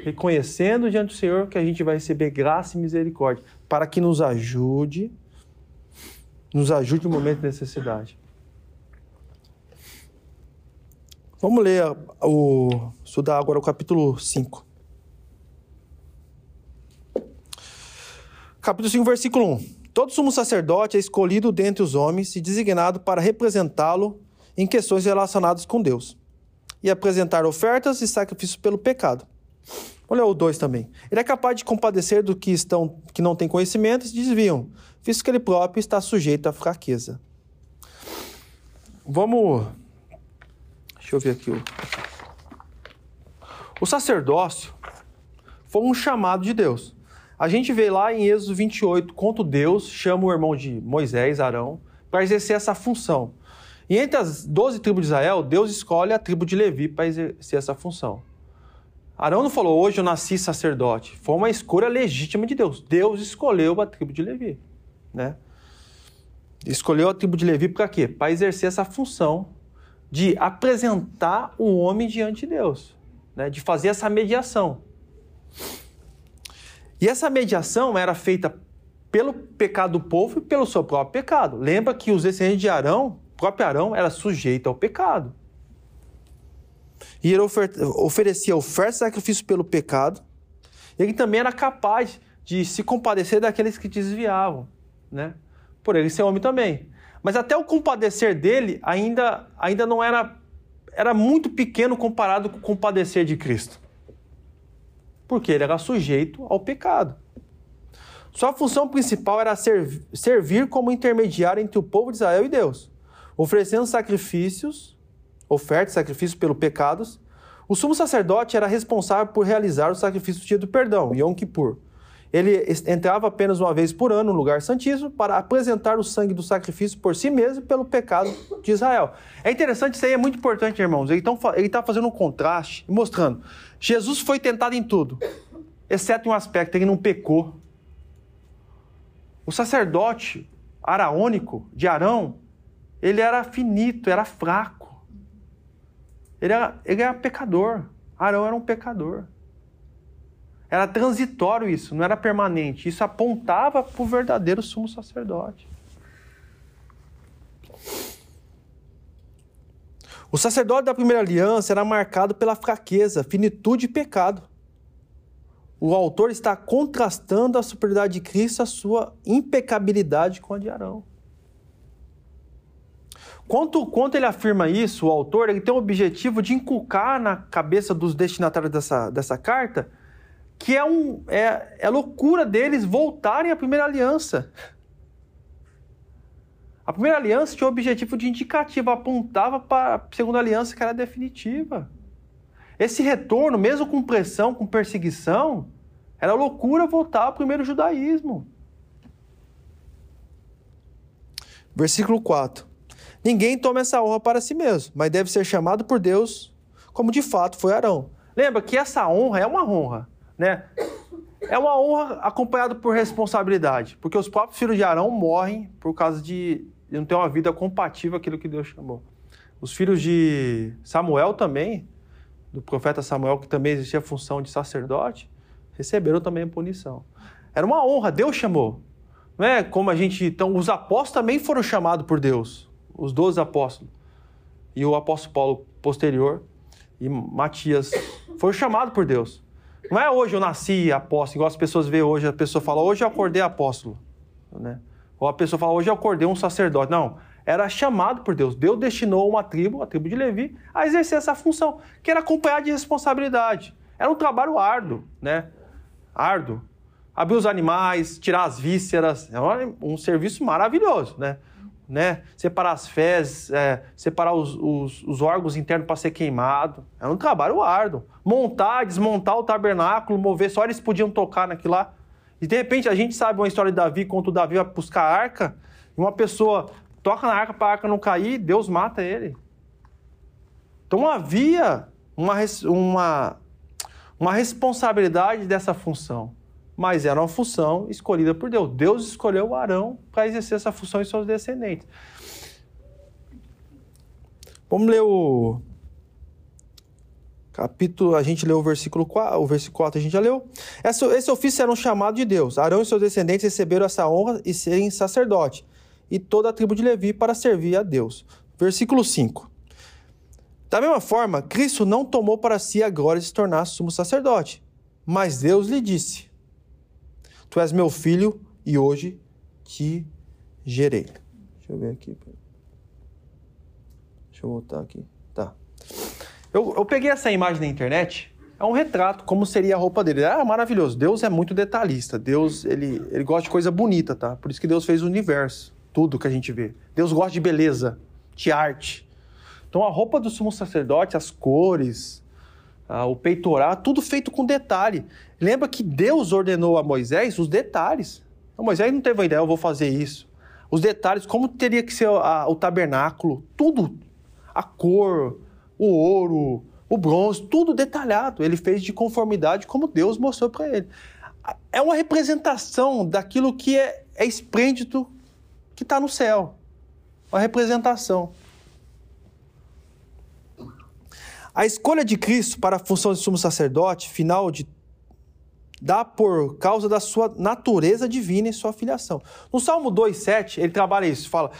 Reconhecendo diante do Senhor que a gente vai receber graça e misericórdia para que nos ajude, nos ajude no momento de necessidade. Vamos ler, o, estudar agora o capítulo cinco. Capítulo cinco, versículo um. Todo sumo sacerdote é escolhido dentre os homens e designado para representá-lo em questões relacionadas com Deus e apresentar ofertas e sacrifícios pelo pecado. Olha o dois também. Ele é capaz de compadecer do que, estão, que não têm conhecimento e se desviam, visto que ele próprio está sujeito à fraqueza. Vamos... Deixa eu ver aqui. O sacerdócio foi um chamado de Deus. A gente vê lá em Êxodo vinte e oito, quando Deus chama o irmão de Moisés, Arão, para exercer essa função. E entre as doze tribos de Israel, Deus escolhe a tribo de Levi para exercer essa função. Arão não falou, hoje eu nasci sacerdote. Foi uma escolha legítima de Deus. Deus escolheu a tribo de Levi, né? Escolheu a tribo de Levi para quê? Para exercer essa função de apresentar o homem diante de Deus, né? De fazer essa mediação. E essa mediação era feita pelo pecado do povo e pelo seu próprio pecado. Lembra que os descendentes de Arão, o próprio Arão, era sujeito ao pecado. E ele oferecia oferta e sacrifício pelo pecado. Ele também era capaz de se compadecer daqueles que desviavam, né? Por ele ser homem também. Mas até o compadecer dele ainda, ainda não era... Era muito pequeno comparado com o compadecer de Cristo. Porque ele era sujeito ao pecado. Sua função principal era ser, servir como intermediário entre o povo de Israel e Deus, oferecendo sacrifícios, ofertas e sacrifícios pelos pecados. O sumo sacerdote era responsável por realizar o sacrifício do dia do perdão, Yom Kippur. Ele entrava apenas uma vez por ano no lugar santíssimo para apresentar o sangue do sacrifício por si mesmo pelo pecado de Israel. É interessante, isso aí é muito importante, irmãos. Ele está fazendo um contraste, mostrando. Jesus foi tentado em tudo, exceto em um aspecto, ele não pecou. O sacerdote araônico de Arão, ele era finito, era fraco. Ele era, ele era pecador. Arão era um pecador. Era transitório isso, não era permanente. Isso apontava para o verdadeiro sumo sacerdote. O sacerdote da primeira aliança era marcado pela fraqueza, finitude e pecado. O autor está contrastando a superioridade de Cristo, a sua impecabilidade com a de Arão. Quanto, quanto ele afirma isso, o autor, ele tem o objetivo de inculcar na cabeça dos destinatários dessa, dessa carta... que é, um, é, é loucura deles voltarem à primeira aliança. A primeira aliança tinha o objetivo de indicativo, apontava para a segunda aliança que era definitiva. Esse retorno, mesmo com pressão, com perseguição, era loucura voltar ao primeiro judaísmo. Versículo quatro. Ninguém toma essa honra para si mesmo, mas deve ser chamado por Deus, como de fato foi Arão. Lembra que essa honra é uma honra. Né? É uma honra acompanhada por responsabilidade, porque os próprios filhos de Arão morrem por causa de não ter uma vida compatível àquilo que Deus chamou. Os filhos de Samuel também, do profeta Samuel, que também existia a função de sacerdote, receberam também a punição. Era uma honra, Deus chamou. Não é como a gente... Então, os apóstolos também foram chamados por Deus, os doze apóstolos. E o apóstolo Paulo posterior e Matias foram chamados por Deus. Não é hoje eu nasci apóstolo, igual as pessoas veem hoje, a pessoa fala, hoje eu acordei apóstolo, né? Ou a pessoa fala, hoje eu acordei um sacerdote. Não, era chamado por Deus. Deus destinou uma tribo, a tribo de Levi, a exercer essa função, que era acompanhada de responsabilidade. Era um trabalho árduo, né? Árduo. Abrir os animais, tirar as vísceras, é um serviço maravilhoso, né? né? Separar as fezes, é, separar os, os, os órgãos internos para ser queimado. Era um trabalho árduo. Montar, desmontar o tabernáculo, mover, só eles podiam tocar naquilo lá. E de repente a gente sabe uma história de Davi, quando o Davi vai buscar a arca, e uma pessoa toca na arca para a arca não cair, Deus mata ele. Então havia uma, uma, uma responsabilidade dessa função. mas era uma função escolhida por Deus. Deus escolheu Arão para exercer essa função em seus descendentes. Vamos ler o capítulo, a gente leu o versículo quatro, o versículo quatro a gente já leu. Esse, esse ofício era um chamado de Deus. Arão e seus descendentes receberam essa honra e serem sacerdote, e toda a tribo de Levi para servir a Deus. Versículo cinco. Da mesma forma, Cristo não tomou para si a glória de se tornar sumo sacerdote, mas Deus lhe disse: tu és meu filho e hoje te gerei. Deixa eu ver aqui. Deixa eu voltar aqui. Tá. Eu, eu peguei essa imagem na internet, é um retrato, como seria a roupa dele. Ah, maravilhoso. Deus é muito detalhista. Deus, ele, ele gosta de coisa bonita, tá? Por isso que Deus fez o universo, tudo que a gente vê. Deus gosta de beleza, de arte. Então, a roupa do sumo sacerdote, as cores, a, o peitoral, tudo feito com detalhe. Lembra que Deus ordenou a Moisés os detalhes. O Moisés não teve uma ideia, eu vou fazer isso. Os detalhes, como teria que ser a, o tabernáculo, tudo, a cor, o ouro, o bronze, tudo detalhado. Ele fez de conformidade como Deus mostrou para ele. É uma representação daquilo que é, é esplêndido, que está no céu. Uma representação. A escolha de Cristo para a função de sumo sacerdote final de, dá por causa da sua natureza divina e sua filiação. No Salmo dois, sete, ele trabalha isso, fala...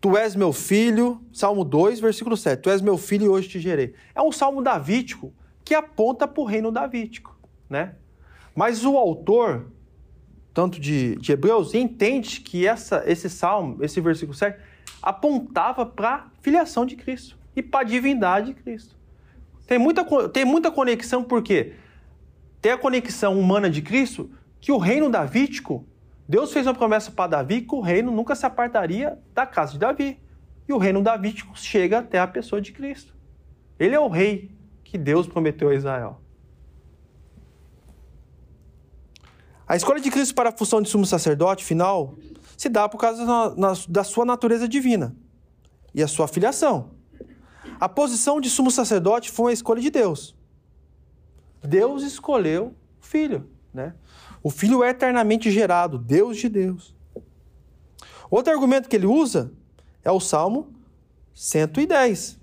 Tu és meu filho, Salmo dois, versículo sete. Tu és meu filho e hoje te gerei. É um salmo davítico que aponta para o reino davítico, né? Mas o autor, tanto de, de Hebreus, entende que essa, esse salmo, esse versículo sete, apontava para a filiação de Cristo e para a divindade de Cristo. Tem muita, tem muita conexão, porque tem a conexão humana de Cristo, que o reino davítico... Deus fez uma promessa para Davi que o reino nunca se apartaria da casa de Davi. E o reino davítico chega até a pessoa de Cristo. Ele é o rei que Deus prometeu a Israel. A escolha de Cristo para a função de sumo sacerdote final se dá por causa da sua natureza divina e a sua filiação. A posição de sumo sacerdote foi uma escolha de Deus. Deus escolheu o filho, né? O Filho é eternamente gerado, Deus de Deus. Outro argumento que ele usa é o Salmo cento e dez.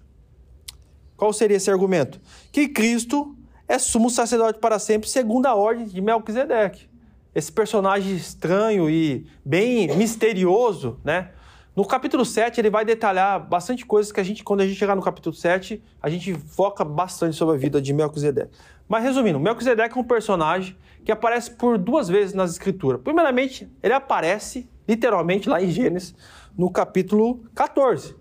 Qual seria esse argumento? Que Cristo é sumo sacerdote para sempre, segundo a ordem de Melquisedeque. Esse personagem estranho e bem misterioso, né? No capítulo sete, ele vai detalhar bastante coisas que a gente, quando a gente chegar no capítulo sete, a gente foca bastante sobre a vida de Melquisedeque. Mas resumindo, Melquisedeque é um personagem que aparece por duas vezes nas Escrituras. Primeiramente, ele aparece literalmente lá em Gênesis, no capítulo catorze,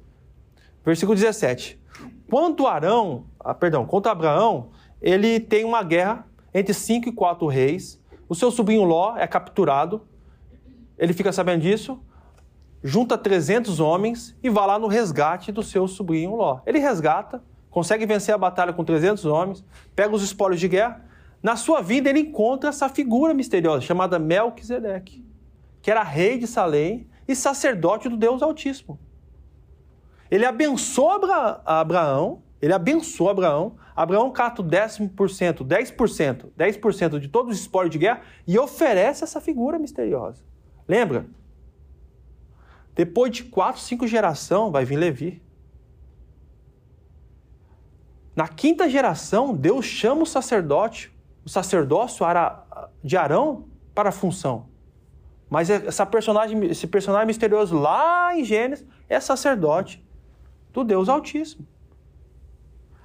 versículo dezessete. Quando Arão, ah, perdão, contra Abraão, ele tem uma guerra entre cinco e quatro reis. O seu sobrinho Ló é capturado, ele fica sabendo disso, junta trezentos homens e vai lá no resgate do seu sobrinho Ló. Ele resgata, consegue vencer a batalha com trezentos homens, pega os espólios de guerra. Na sua vida, ele encontra essa figura misteriosa chamada Melquisedeque, que era rei de Salém e sacerdote do Deus Altíssimo. Ele abençoa Abra- Abraão, ele abençoa Abraão, Abraão cata o décimo por cento, dez por cento, dez por cento de todos os espólios de guerra e oferece essa figura misteriosa. Lembra? Depois de quatro, cinco gerações, vai vir Levi. Na quinta geração, Deus chama o sacerdote, o sacerdócio de Arão para a função. Mas essa personagem, esse personagem misterioso lá em Gênesis é sacerdote do Deus Altíssimo.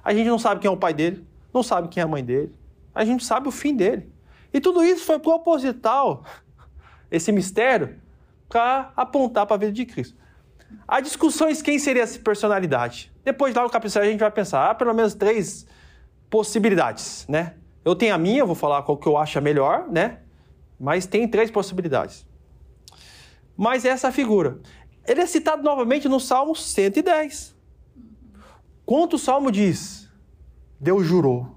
A gente não sabe quem é o pai dele, não sabe quem é a mãe dele, a gente sabe o fim dele. E tudo isso foi proposital, esse mistério, para apontar para a vida de Cristo. A discussão é quem seria essa personalidade. Depois lá no capítulo sete a gente vai pensar, há pelo menos três possibilidades, né? Eu tenho a minha, eu vou falar qual que eu acho a melhor, né? Mas tem três possibilidades. Mas essa figura, ele é citado novamente no Salmo cento e dez. Quanto o Salmo diz? Deus jurou.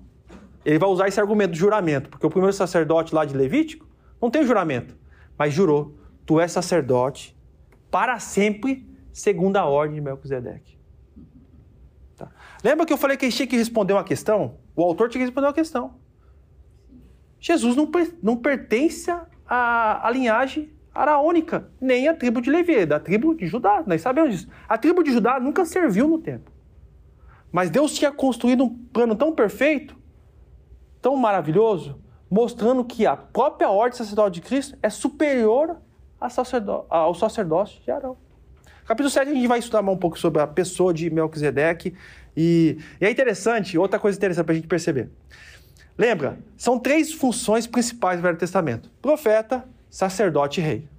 Ele vai usar esse argumento do juramento, porque o primeiro sacerdote lá de Levítico não tem juramento, mas jurou. Tu és sacerdote para sempre, segundo a ordem de Melquisedeque. Tá. Lembra que eu falei que a gente tinha que responder uma questão? O autor tinha que responder uma questão. Jesus não, não pertence à, à linhagem araônica, nem à tribo de Levi, é da tribo de Judá, nós sabemos disso. A tribo de Judá nunca serviu no templo. Mas Deus tinha construído um plano tão perfeito, tão maravilhoso, mostrando que a própria ordem sacerdotal de Cristo é superior ao sacerdócio de Arão. Capítulo sete, a gente vai estudar um pouco sobre a pessoa de Melquisedeque. E, e é interessante, outra coisa interessante para a gente perceber. Lembra, são três funções principais do Velho Testamento. Profeta, sacerdote e rei.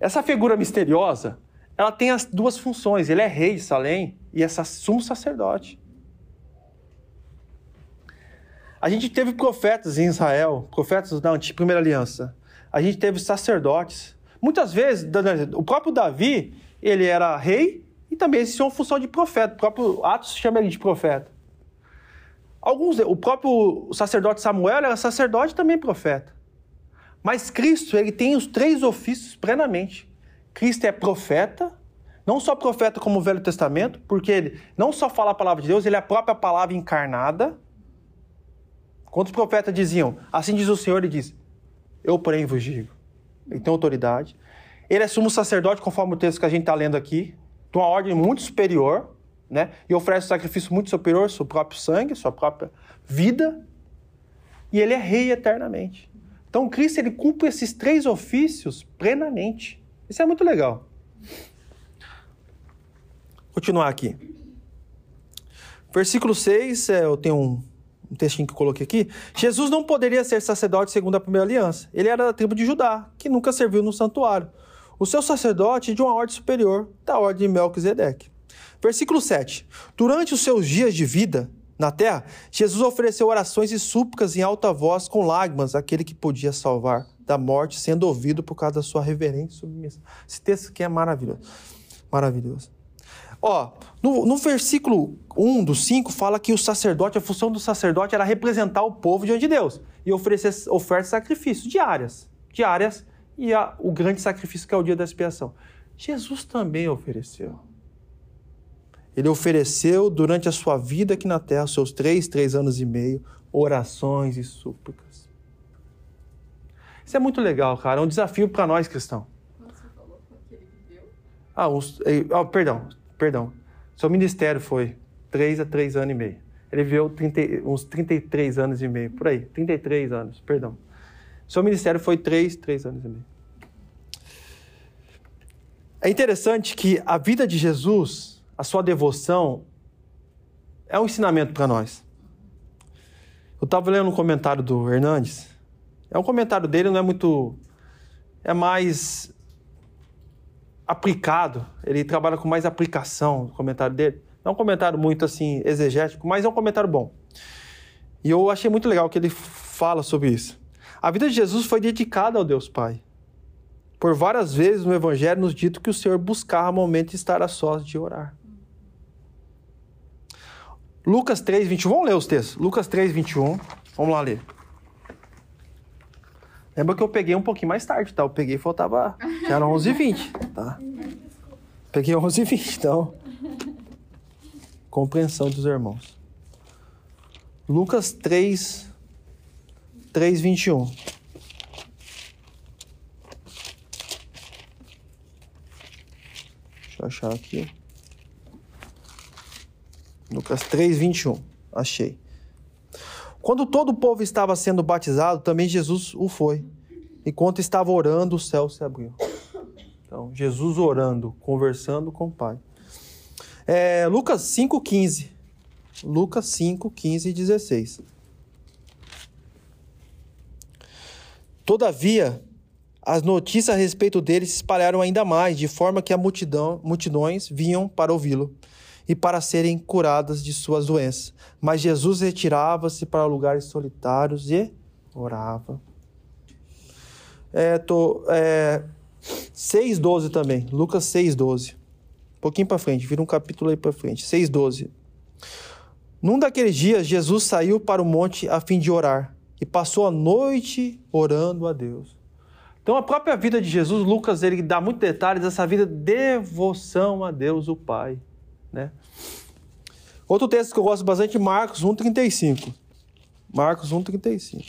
Essa figura misteriosa, ela tem as duas funções. Ele é rei de Salém e é sumo sacerdote. A gente teve profetas em Israel, profetas da antiga primeira aliança. A gente teve sacerdotes. Muitas vezes, o próprio Davi, ele era rei e também exercia uma função de profeta. O próprio Atos chama ele de profeta. Alguns, o próprio sacerdote Samuel era sacerdote e também profeta. Mas Cristo, ele tem os três ofícios plenamente. Cristo é profeta, não só profeta como o Velho Testamento, porque ele não só fala a palavra de Deus, ele é a própria palavra encarnada. Quando os profetas diziam, assim diz o Senhor, ele diz, eu porém vos digo. Ele tem autoridade. Ele é sumo sacerdote, conforme o texto que a gente está lendo aqui, de uma ordem muito superior, né? E oferece um sacrifício muito superior, seu próprio sangue, sua própria vida. E ele é rei eternamente. Então, Cristo, ele cumpre esses três ofícios plenamente. Isso é muito legal. Vou continuar aqui. Versículo seis, eu tenho um... um textinho que eu coloquei aqui, Jesus não poderia ser sacerdote segundo a primeira aliança. Ele era da tribo de Judá, que nunca serviu no santuário. O seu sacerdote de uma ordem superior, da ordem de Melquisedeque. Versículo sete. Durante os seus dias de vida na terra, Jesus ofereceu orações e súplicas em alta voz com lágrimas, aquele que podia salvar da morte, sendo ouvido por causa da sua reverente submissão. Esse texto aqui é maravilhoso. Maravilhoso. Ó, no, no versículo um do cinco fala que o sacerdote, a função do sacerdote era representar o povo diante de Deus e oferecer ofertas e sacrifícios diárias, diárias e a, o grande sacrifício que é o dia da expiação. Jesus também ofereceu. Ele ofereceu durante a sua vida aqui na terra, seus três, três anos e meio, orações e súplicas. Isso é muito legal, cara, é um desafio para nós cristãos. Você falou que ele viveu? Ah, os, eh, oh, perdão. Perdão, seu ministério foi três a três anos e meio. Ele viveu trinta, uns trinta e três anos e meio, por aí, trinta e três anos, perdão. Seu ministério foi três, três anos e meio. É interessante que a vida de Jesus, a sua devoção, é um ensinamento para nós. Eu estava lendo um comentário do Hernandes, é um comentário dele, não é muito, é mais... aplicado, ele trabalha com mais aplicação no comentário dele. Não é um comentário muito assim exegético, mas é um comentário bom. E eu achei muito legal que ele fala sobre isso. A vida de Jesus foi dedicada ao Deus Pai. Por várias vezes no Evangelho nos dito que o Senhor buscava o momento de estar a sós de orar. Lucas três, vinte e um, vamos ler os textos. Lucas três, vinte e um, vamos lá ler. Lembra que eu peguei um pouquinho mais tarde, tá? Eu peguei e faltava... Já era onze e vinte, tá? Peguei onze e vinte, então... Compreensão dos irmãos. Lucas três, três, vinte e um. Deixa eu achar aqui. Lucas três, vinte e um. Achei. Quando todo o povo estava sendo batizado, também Jesus o foi. Enquanto estava orando, o céu se abriu. Então, Jesus orando, conversando com o Pai. É, Lucas cinco, quinze. Lucas cinco, quinze e dezesseis. Todavia, as notícias a respeito dele se espalharam ainda mais, de forma que a multidão, multidões vinham para ouvi-lo e para serem curadas de suas doenças. Mas Jesus retirava-se para lugares solitários e orava. É, tô, é, seis, doze também, Lucas seis, doze. Um pouquinho para frente, vira um capítulo aí para frente. seis, doze. Num daqueles dias, Jesus saiu para o monte a fim de orar e passou a noite orando a Deus. Então, a própria vida de Jesus, Lucas, ele dá muitos detalhes dessa vida de devoção a Deus, o Pai. Né? Outro texto que eu gosto bastante, Marcos um, trinta e cinco. Marcos um, trinta e cinco.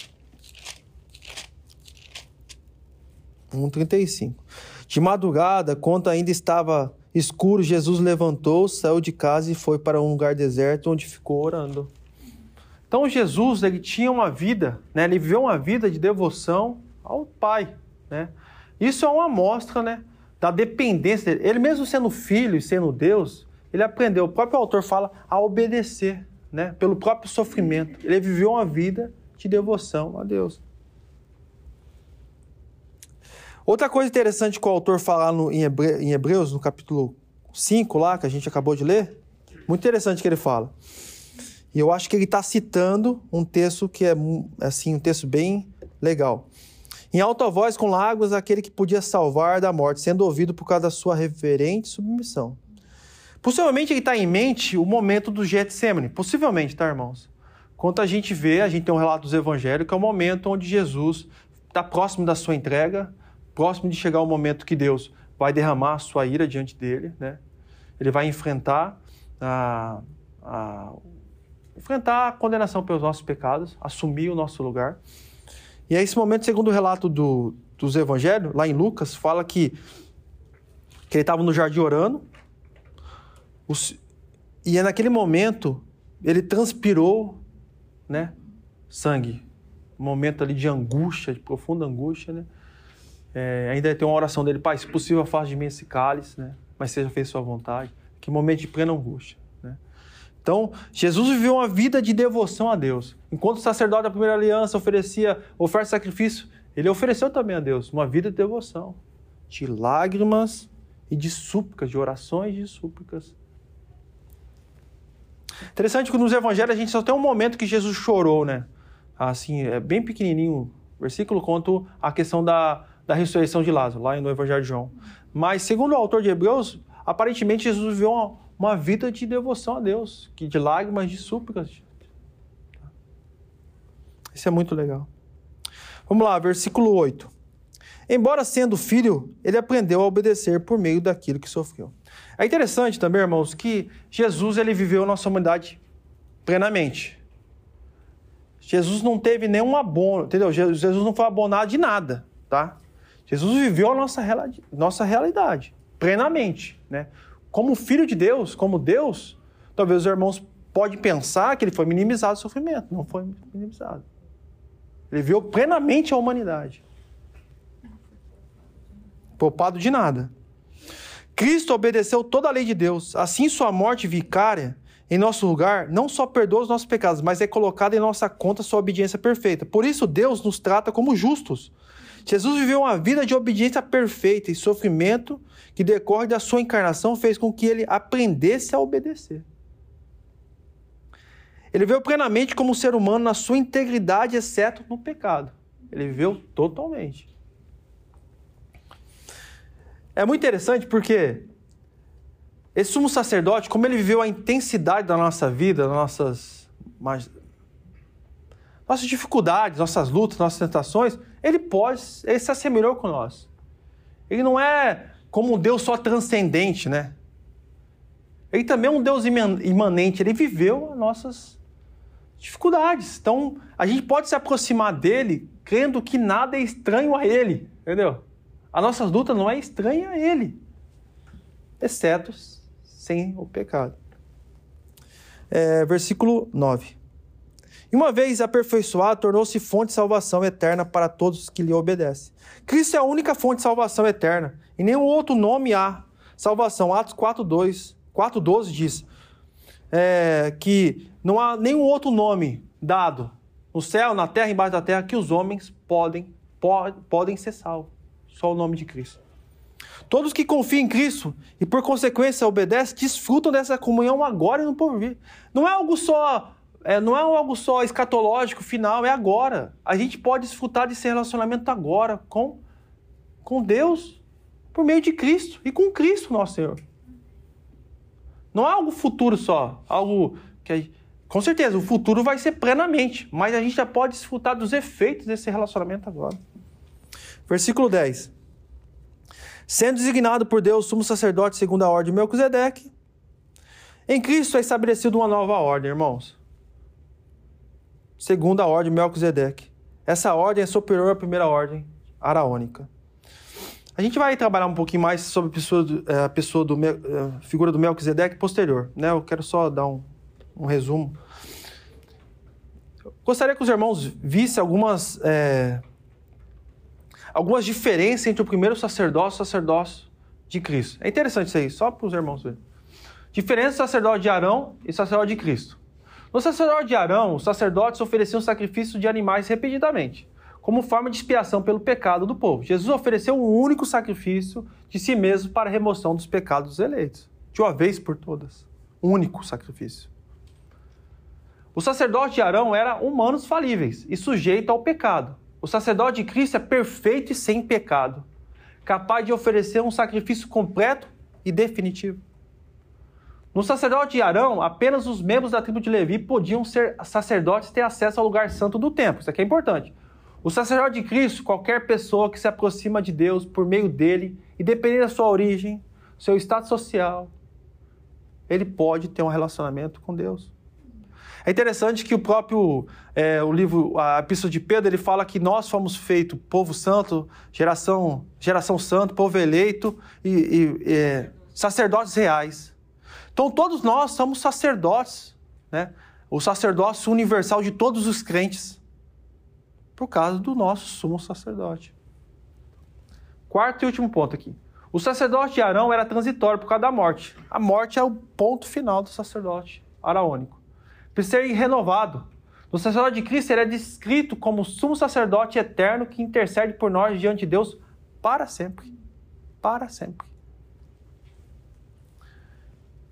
um, trinta e cinco. De madrugada, quando ainda estava escuro, Jesus levantou, saiu de casa e foi para um lugar deserto, onde ficou orando. Então Jesus, ele tinha uma vida, né? Ele viveu uma vida de devoção ao Pai, né? Isso é uma amostra, né, da dependência dele. Ele mesmo sendo filho e sendo Deus, ele aprendeu, o próprio autor fala, a obedecer, né, pelo próprio sofrimento. Ele viveu uma vida de devoção a Deus. Outra coisa interessante que o autor fala no, em, Hebre, em Hebreus, no capítulo cinco, lá, que a gente acabou de ler, muito interessante que ele fala. E eu acho que ele está citando um texto que é, assim, um texto bem legal. Em alta voz, com lágrimas, aquele que podia salvar da morte, sendo ouvido por causa da sua reverente submissão. Possivelmente ele está em mente o momento do Getsêmani. Possivelmente, tá, irmãos? Quando a gente vê, a gente tem um relato dos evangelhos, que é o momento onde Jesus está próximo da sua entrega, próximo de chegar o momento que Deus vai derramar a sua ira diante dele, né? Ele vai enfrentar a... a enfrentar a condenação pelos nossos pecados, assumir o nosso lugar. E a esse momento, segundo o relato do, dos evangelhos, lá em Lucas, fala que, que ele estava no jardim orando, os, e naquele momento ele transpirou, né, sangue. Um momento ali de angústia, de profunda angústia, né? É, ainda tem uma oração dele: Pai, se possível, afasta de mim esse cálice, né? Mas seja feita sua vontade. Que momento de plena angústia. Então, Jesus viveu uma vida de devoção a Deus. Enquanto o sacerdote da primeira aliança oferecia oferta e sacrifício, ele ofereceu também a Deus uma vida de devoção, de lágrimas e de súplicas, de orações e de súplicas. Interessante que nos evangelhos a gente só tem um momento que Jesus chorou, né? Assim, é bem pequenininho o versículo, quanto à questão da, da ressurreição de Lázaro, lá no Evangelho de João. Mas, segundo o autor de Hebreus, aparentemente Jesus viveu uma Uma vida de devoção a Deus, que de lágrimas, de súplicas. Isso é muito legal. Vamos lá, versículo oito. Embora sendo filho, ele aprendeu a obedecer por meio daquilo que sofreu. É interessante também, irmãos, que Jesus, ele viveu a nossa humanidade plenamente. Jesus não teve nenhum abono, entendeu? Jesus não foi abonado de nada, tá? Jesus viveu a nossa, nossa realidade plenamente, né? Como filho de Deus, como Deus, talvez os irmãos podem pensar que ele foi minimizado o sofrimento. Não foi minimizado. Ele viu plenamente a humanidade. Poupado de nada. Cristo obedeceu toda a lei de Deus. Assim, sua morte vicária em nosso lugar não só perdoa os nossos pecados, mas é colocada em nossa conta sua obediência perfeita. Por isso, Deus nos trata como justos. Jesus viveu uma vida de obediência perfeita e sofrimento que decorre da sua encarnação fez com que ele aprendesse a obedecer. Ele viveu plenamente como ser humano na sua integridade, exceto no pecado. Ele viveu totalmente. É muito interessante porque esse sumo sacerdote, como ele viveu a intensidade da nossa vida, das nossas, nossas dificuldades, nossas lutas, nossas tentações, Ele pode, ele se assemelhou com nós. Ele não é como um Deus só transcendente, né? Ele também é um Deus imanente, ele viveu as nossas dificuldades. Então, a gente pode se aproximar dele crendo que nada é estranho a ele, entendeu? As nossas lutas não é estranha a ele, exceto sem o pecado. É, versículo nove. E uma vez aperfeiçoado, tornou-se fonte de salvação eterna para todos que lhe obedecem. Cristo é a única fonte de salvação eterna, e nenhum outro nome há salvação. Atos quatro, doze diz é, que não há nenhum outro nome dado no céu, na terra, embaixo da terra, que os homens podem, po- podem ser salvos. Só o nome de Cristo. Todos que confiam em Cristo e, por consequência, obedecem, desfrutam dessa comunhão agora e no porvir. Não é algo só... É, não é algo só escatológico, final, é agora. A gente pode desfrutar desse relacionamento agora com, com Deus, por meio de Cristo e com Cristo, nosso Senhor. Não é algo futuro só, algo que, com certeza, o futuro vai ser plenamente, mas a gente já pode desfrutar dos efeitos desse relacionamento agora. Versículo dez. Sendo designado por Deus sumo sacerdote segundo a ordem de Melquisedeque, em Cristo é estabelecida uma nova ordem, irmãos. segundo a ordem Melquisedeque. Essa ordem é superior à primeira ordem araônica. A gente vai trabalhar um pouquinho mais sobre a pessoa do, a pessoa do, a figura do Melquisedeque posterior, né? Eu quero só dar um, um resumo. Eu gostaria que os irmãos vissem algumas, é, algumas diferenças entre o primeiro sacerdócio e o sacerdócio de Cristo. É interessante isso aí, só para os irmãos verem. Diferença do sacerdote de Arão e sacerdote de Cristo. No sacerdote de Arão, os sacerdotes ofereciam sacrifício de animais repetidamente, como forma de expiação pelo pecado do povo. Jesus ofereceu um único sacrifício de si mesmo para a remoção dos pecados dos eleitos, de uma vez por todas. Um único sacrifício. O sacerdote de Arão era humanos falíveis e sujeito ao pecado. O sacerdote de Cristo é perfeito e sem pecado, capaz de oferecer um sacrifício completo e definitivo. No sacerdote de Arão, apenas os membros da tribo de Levi podiam ser sacerdotes e ter acesso ao lugar santo do templo. Isso aqui é importante. O sacerdote de Cristo, qualquer pessoa que se aproxima de Deus por meio dele, e dependendo da sua origem, seu estado social, ele pode ter um relacionamento com Deus. É interessante que o próprio é, o livro, a Epístola de Pedro, ele fala que nós fomos feitos povo santo, geração, geração santo, povo eleito e, e é, sacerdotes reais. Então todos nós somos sacerdotes, né? O sacerdócio universal de todos os crentes, por causa do nosso sumo sacerdote. Quarto e último ponto aqui. O sacerdote de Arão era transitório por causa da morte. A morte é o ponto final do sacerdote araônico. Precisa ser renovado. No sacerdote de Cristo, ele é descrito como sumo sacerdote eterno que intercede por nós diante de Deus para sempre. Para sempre.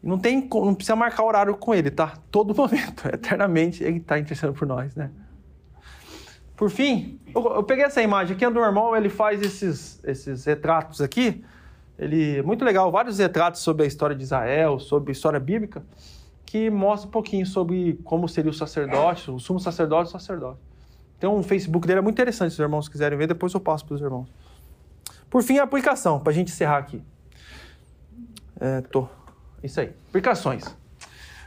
Não, tem, não precisa marcar horário com ele, tá? Todo momento, eternamente, ele está intercedendo por nós, né? Por fim, eu, eu peguei essa imagem aqui, do irmão, ele faz esses, esses retratos aqui. Ele, muito legal, vários retratos sobre a história de Israel, sobre a história bíblica, que mostra um pouquinho sobre como seria o sacerdote, o sumo sacerdote e o sacerdote. Tem um Facebook dele, é muito interessante, se os irmãos quiserem ver, depois eu passo para os irmãos. Por fim, a aplicação, para a gente encerrar aqui. É, tô... Isso aí, aplicações.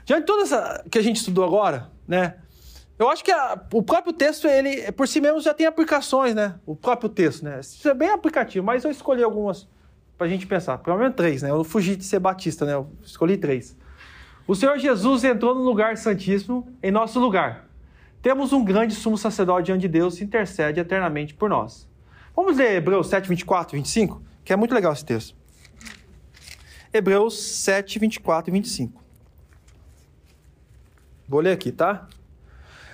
Diante de tudo essa que a gente estudou agora, né? Eu acho que a, o próprio texto, ele, por si mesmo, já tem aplicações, né? O próprio texto, né? Isso é bem aplicativo, mas eu escolhi algumas para a gente pensar. Pelo menos três, né? Eu fugi de ser batista, né? Eu escolhi três. O Senhor Jesus entrou no lugar santíssimo, em nosso lugar. Temos um grande sumo sacerdote diante de Deus que intercede eternamente por nós. Vamos ler Hebreus sete, vinte e quatro e vinte e cinco, que é muito legal esse texto. Hebreus sete, vinte e quatro e vinte e cinco. Vou ler aqui, tá?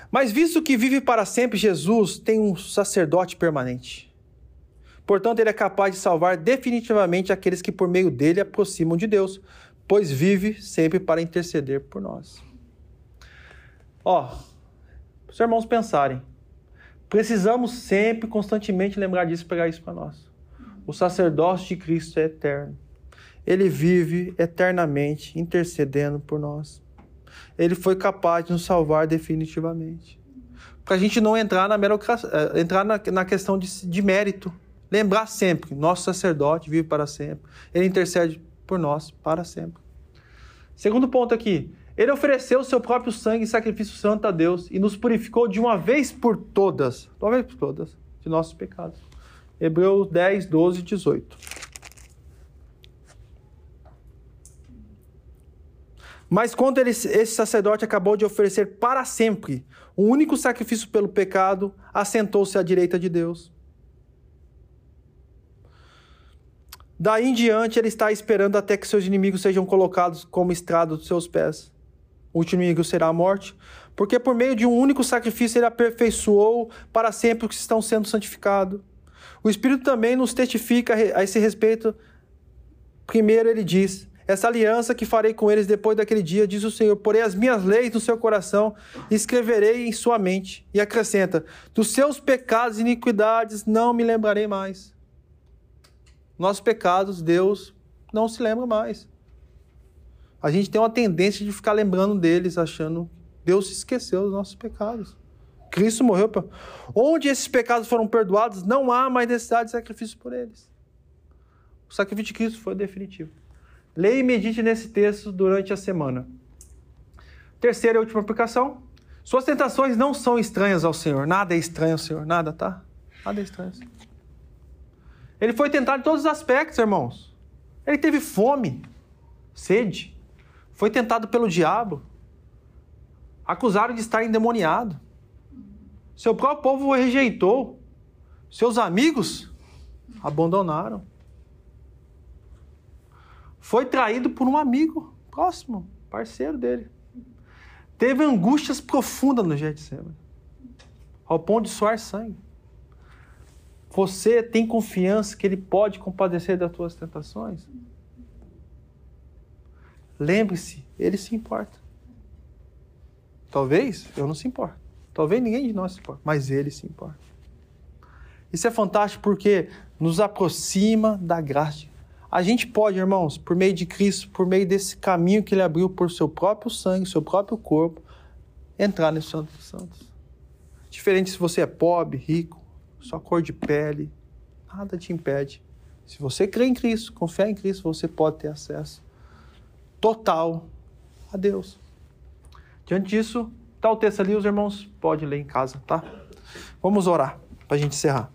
Mas visto que vive para sempre, Jesus tem um sacerdote permanente. Portanto, ele é capaz de salvar definitivamente aqueles que por meio dele aproximam de Deus, pois vive sempre para interceder por nós. Ó, para os irmãos pensarem, precisamos sempre, constantemente lembrar disso e pegar isso para nós. O sacerdócio de Cristo é eterno. Ele vive eternamente intercedendo por nós. Ele foi capaz de nos salvar definitivamente. Para a gente não entrar na, entrar na, na questão de, de mérito. Lembrar sempre, nosso sacerdote vive para sempre. Ele intercede por nós para sempre. Segundo ponto aqui. Ele ofereceu o seu próprio sangue e sacrifício santo a Deus e nos purificou de uma vez por todas, de uma vez por todas, de nossos pecados. Hebreus dez, doze e dezoito. Mas quando ele, esse sacerdote acabou de oferecer para sempre o único sacrifício pelo pecado, assentou-se à direita de Deus. Daí em diante, ele está esperando até que seus inimigos sejam colocados como estrado dos seus pés. O último inimigo será a morte, porque por meio de um único sacrifício ele aperfeiçoou para sempre os que estão sendo santificados. O Espírito também nos testifica a esse respeito. Primeiro ele diz: essa aliança que farei com eles depois daquele dia, diz o Senhor, porei as minhas leis no seu coração e escreverei em sua mente. E acrescenta, dos seus pecados e iniquidades não me lembrarei mais. Nossos pecados, Deus não se lembra mais. A gente tem uma tendência de ficar lembrando deles, achando que Deus se esqueceu dos nossos pecados. Cristo morreu. Pra... Onde esses pecados foram perdoados, não há mais necessidade de sacrifício por eles. O sacrifício de Cristo foi definitivo. Leia e medite nesse texto durante a semana. Terceira e última aplicação. Suas tentações não são estranhas ao Senhor. Nada é estranho ao Senhor. Nada, tá? Nada é estranho ao Senhor. Ele foi tentado em todos os aspectos, irmãos. Ele teve fome, sede. Foi tentado pelo diabo. Acusaram de estar endemoniado. Seu próprio povo o rejeitou. Seus amigos abandonaram. Foi traído por um amigo próximo, parceiro dele. Teve angústias profundas no Getsêmani, ao ponto de suar sangue. Você tem confiança que ele pode compadecer das tuas tentações? Lembre-se, ele se importa. Talvez eu não se importe. Talvez ninguém de nós se importe, mas ele se importa. Isso é fantástico porque nos aproxima da graça. A gente pode, irmãos, por meio de Cristo, por meio desse caminho que ele abriu por seu próprio sangue, seu próprio corpo, entrar nesse Santo dos Santos. Diferente se você é pobre, rico, sua cor de pele, nada te impede. Se você crê em Cristo, confia em Cristo, você pode ter acesso total a Deus. Diante disso, está o texto ali, os irmãos podem ler em casa, tá? Vamos orar para a gente encerrar.